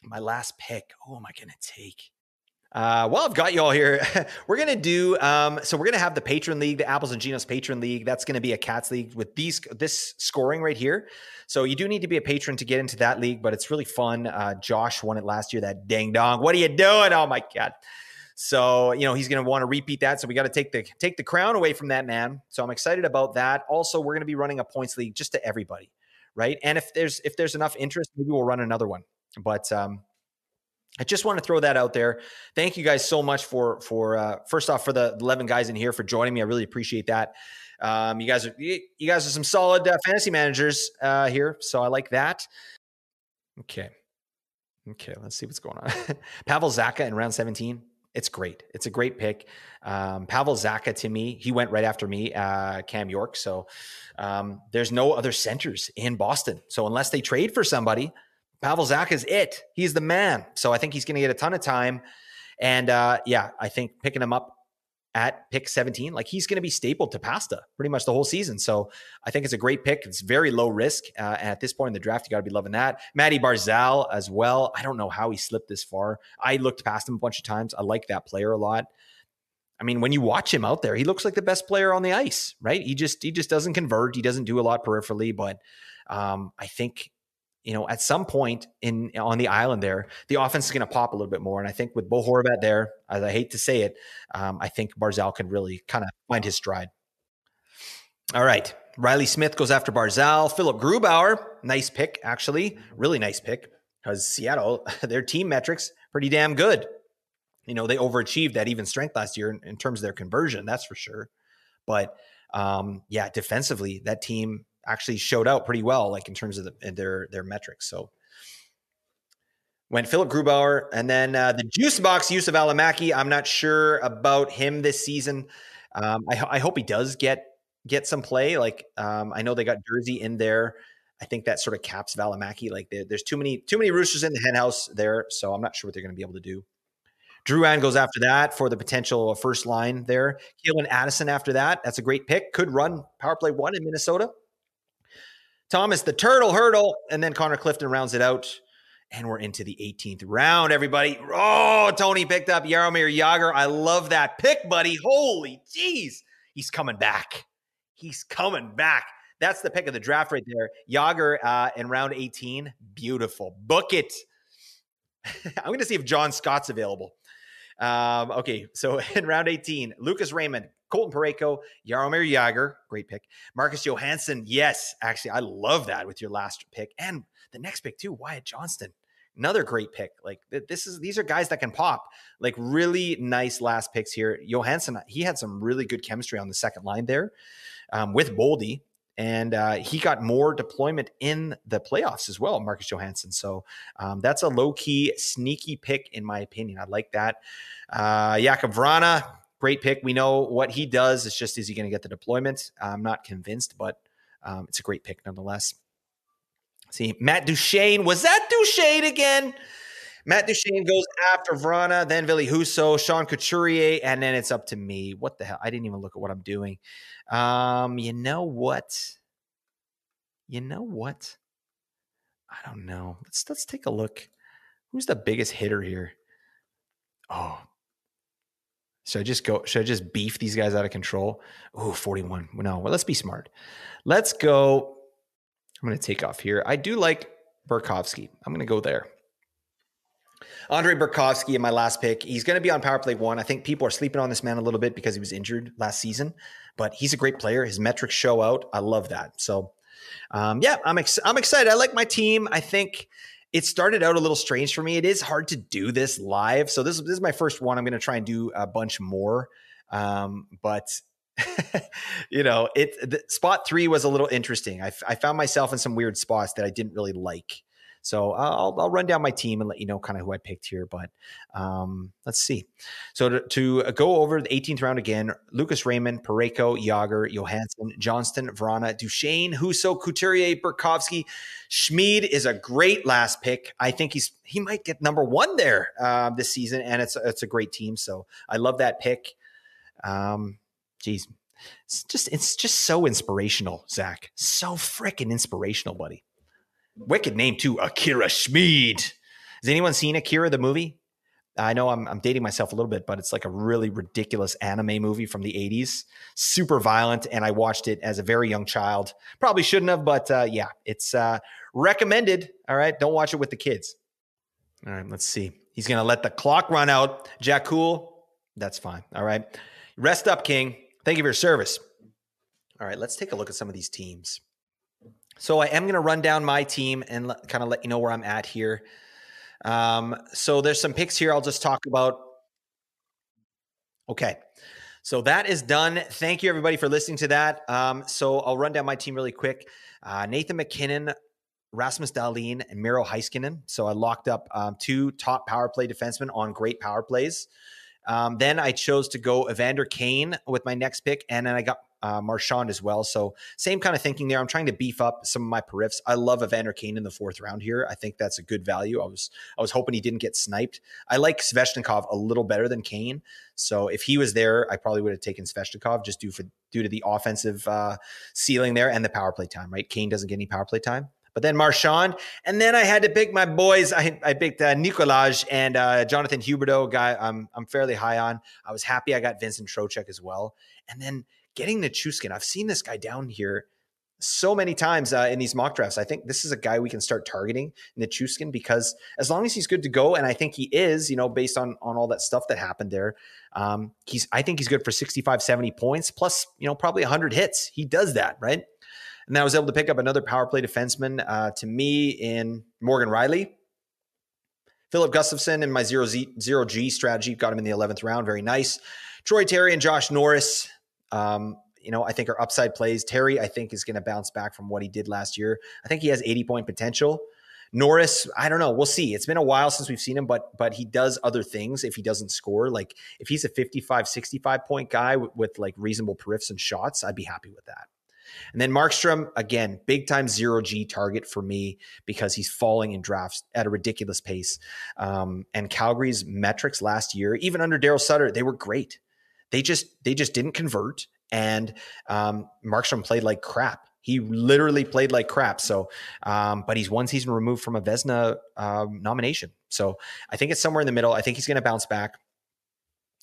my last pick, who am I going to take? Uh, well, I've got you all here. We're going to do, um, so we're going to have the Patron League, the Apples and Ginos Patron League. That's going to be a Cats League with these, this scoring right here. So you do need to be a patron to get into that league, but it's really fun. Uh, Josh won it last year, that ding dong. What are you doing? Oh my God. So, you know, he's going to want to repeat that. So we got to take the take the crown away from that man. So I'm excited about that. Also, we're going to be running a points league just to everybody, right? And if there's if there's enough interest, maybe we'll run another one. But um, I just want to throw that out there. Thank you guys so much for for uh, first off for the eleven guys in here for joining me. I really appreciate that. Um, you guys are you guys are some solid uh, fantasy managers uh, here, so I like that. Okay, okay, let's see what's going on. Pavel Zacha in round seventeen. It's great. It's a great pick. Um, Pavel Zacha to me, he went right after me, uh, Cam York. So um, there's no other centers in Boston. So unless they trade for somebody, Pavel Zacha is it. He's the man. So I think he's going to get a ton of time. And uh, yeah, I think picking him up at pick seventeen, like he's going to be stapled to Pasta pretty much the whole season. So I think it's a great pick. It's very low risk. Uh, at this point in the draft, you got to be loving that. Matty Barzal as well. I don't know how he slipped this far. I looked past him a bunch of times. I like that player a lot. I mean, when you watch him out there, he looks like the best player on the ice, right? He just, he just doesn't convert. He doesn't do a lot peripherally, but um, I think, you know, at some point in on the island there, the offense is going to pop a little bit more. And I think with Bo Horvat there, as I hate to say it, um, I think Barzal can really kind of find his stride. All right. Riley Smith goes after Barzal. Philip Grubauer, nice pick, actually. Really nice pick because Seattle, their team metrics, pretty damn good. You know, they overachieved that even strength last year in, in terms of their conversion, that's for sure. But um, yeah, defensively, that team actually showed out pretty well, like in terms of the, their their metrics. So when Philip Grubauer, and then uh, the juice box use of Alamaki, I'm not sure about him this season. Um, I, I hope he does get get some play. Like um, I know they got Jersey in there. I think that sort of caps Valimaki. Like there, there's too many too many roosters in the hen house there, so I'm not sure what they're going to be able to do. Drouin goes after that for the potential first line there. Keelan Addison after that. That's a great pick. Could run power play one in Minnesota. Thomas the Turtle Hurdle, and then Connor Clifton rounds it out, and we're into the eighteenth round, everybody. Oh, Tony picked up Jaromir Jagr. I love that pick, buddy. Holy jeez. He's coming back. He's coming back. That's the pick of the draft right there. Jagr uh, in round eighteen. Beautiful. Book it. I'm going to see if John Scott's available. Um, okay, so in round eighteen, Lucas Raymond, Colton Parayko, Jaromir Jagr, great pick. Marcus Johansson, yes, actually, I love that with your last pick. And the next pick too, Wyatt Johnston, another great pick. Like this is, these are guys that can pop. Like really nice last picks here. Johansson, he had some really good chemistry on the second line there um, with Boldy. And uh, he got more deployment in the playoffs as well, Marcus Johansson. So um, that's a low-key, sneaky pick, in my opinion. I like that. Uh, Jakub Vrána, great pick. We know what he does. It's just, is he going to get the deployment? I'm not convinced, but um, it's a great pick nonetheless. See, Matt Duchene. Was that Duchene again? Matt Duchene goes after Vrana, then Ville Husso, Sean Couturier, and then it's up to me. What the hell? I didn't even look at what I'm doing. Um, you know what? You know what? I don't know. Let's let's take a look. Who's the biggest hitter here? Oh. Should I just go? Should I just beef these guys out of control? Ooh, forty-one. No, well, let's be smart. Let's go. I'm going to take off here. I do like Burkowski. I'm going to go there. Andrei Burkowski in my last pick. He's going to be on power play one. I think people are sleeping on this man a little bit because he was injured last season, but he's a great player. His metrics show out. I love that. So um, yeah, I'm, ex- I'm excited. I like my team. I think it started out a little strange for me. It is hard to do this live. So this, this is my first one. I'm going to try and do a bunch more. Um, but you know, it, the, spot three was a little interesting. I, I found myself in some weird spots that I didn't really like. So I'll, I'll run down my team and let you know kind of who I picked here, but um, let's see. So to, to go over the eighteenth round again, Lucas Raymond, Parayko, Jagr, Johansson, Johnston, Vrana, Duchene, Husso, Couturier, Burkowski. Schmid is a great last pick. I think he's he might get number one there uh, this season, and it's, it's a great team. So I love that pick. Um, geez, it's just, it's just so inspirational, Zach. So freaking inspirational, buddy. Wicked name too, Akira Schmid. Has anyone seen Akira the movie? I know I'm, I'm dating myself a little bit, but it's like a really ridiculous anime movie from the eighties, super violent. And I watched it as a very young child. Probably shouldn't have, but uh, yeah, it's uh, recommended. All right, don't watch it with the kids. All right, let's see. He's gonna let the clock run out. Jack Cool, that's fine. All right, rest up, King. Thank you for your service. All right, let's take a look at some of these teams. So I am going to run down my team and let, kind of let you know where I'm at here. Um, so there's some picks here I'll just talk about. Okay. So that is done. Thank you, everybody, for listening to that. Um, so I'll run down my team really quick. Uh, Nathan McKinnon, Rasmus Dahlin, and Miro Heiskanen. So I locked up um, two top power play defensemen on great power plays. Um, then I chose to go Evander Kane with my next pick, and then I got uh, Marchand as well. So same kind of thinking there. I'm trying to beef up some of my periffs. I love Evander Kane in the fourth round here. I think that's a good value. I was I was hoping he didn't get sniped. I like Svechnikov a little better than Kane. So if he was there, I probably would have taken Svechnikov just due for due to the offensive uh, ceiling there and the power play time, right? Kane doesn't get any power play time. But then Marchand, and then I had to pick my boys. I, I picked uh, Nikolaj and uh, Jonathan Huberdeau, guy I'm I'm fairly high on. I was happy I got Vincent Trocheck as well. And then getting Nichushkin, I've seen this guy down here so many times uh, in these mock drafts. I think this is a guy we can start targeting, Nichushkin, because as long as he's good to go, and I think he is, you know, based on on all that stuff that happened there, um, he's I think he's good for sixty-five, seventy points plus, you know, probably one hundred hits. He does that, right? And I was able to pick up another power play defenseman uh, to me in Morgan Rielly. Filip Gustavsson in my zero, Z, zero G strategy got him in the eleventh round. Very nice. Troy Terry and Josh Norris, um, you know, I think are upside plays. Terry, I think, is going to bounce back from what he did last year. I think he has eighty-point potential. Norris, I don't know. We'll see. It's been a while since we've seen him, but but he does other things if he doesn't score. Like if he's a fifty-five, sixty-five point guy with, with like reasonable periffs and shots, I'd be happy with that. And then Markstrom, again, big time zero G target for me because he's falling in drafts at a ridiculous pace. Um, and Calgary's metrics last year, even under Darryl Sutter, they were great. They just they just didn't convert. And um, Markstrom played like crap. He literally played like crap. So, um, but he's one season removed from a Vezina um, nomination. So I think it's somewhere in the middle. I think he's going to bounce back.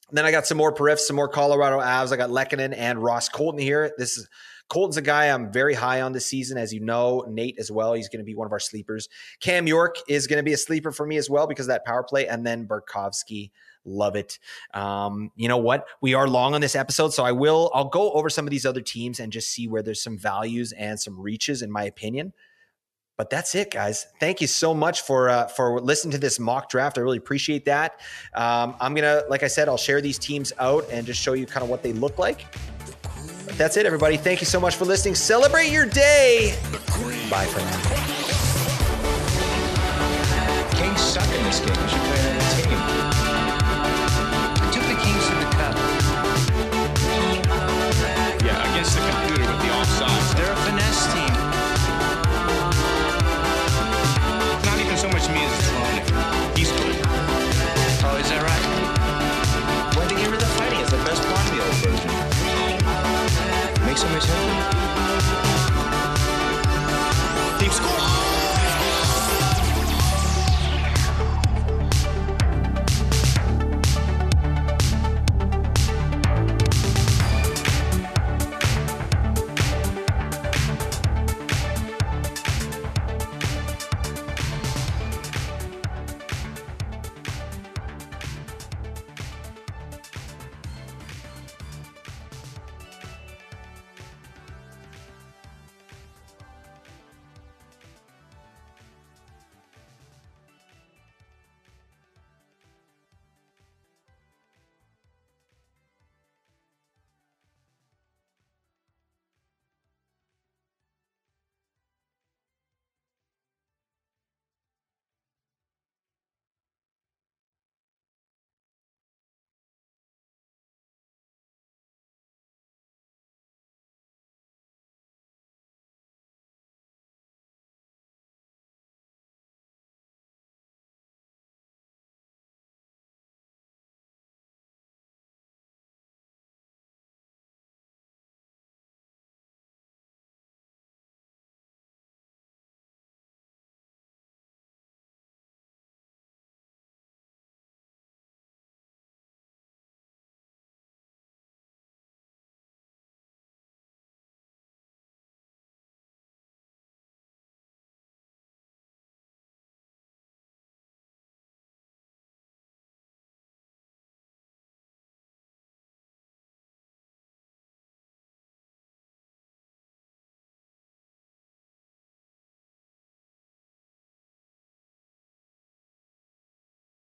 And then I got some more periffs, some more Colorado Avs. I got Lehkonen and Ross Colton here. This is. Colton's a guy I'm very high on this season, as you know. Nate as well. He's going to be one of our sleepers. Cam York is going to be a sleeper for me as well because of that power play. And then Burkowski, love it. Um, you know what? We are long on this episode, so I will. I'll go over some of these other teams and just see where there's some values and some reaches, in my opinion. But that's it, guys. Thank you so much for uh, for listening to this mock draft. I really appreciate that. Um, I'm gonna, like I said, I'll share these teams out and just show you kind of what they look like. That's it, everybody. Thank you so much for listening. Celebrate your day. Bye for now.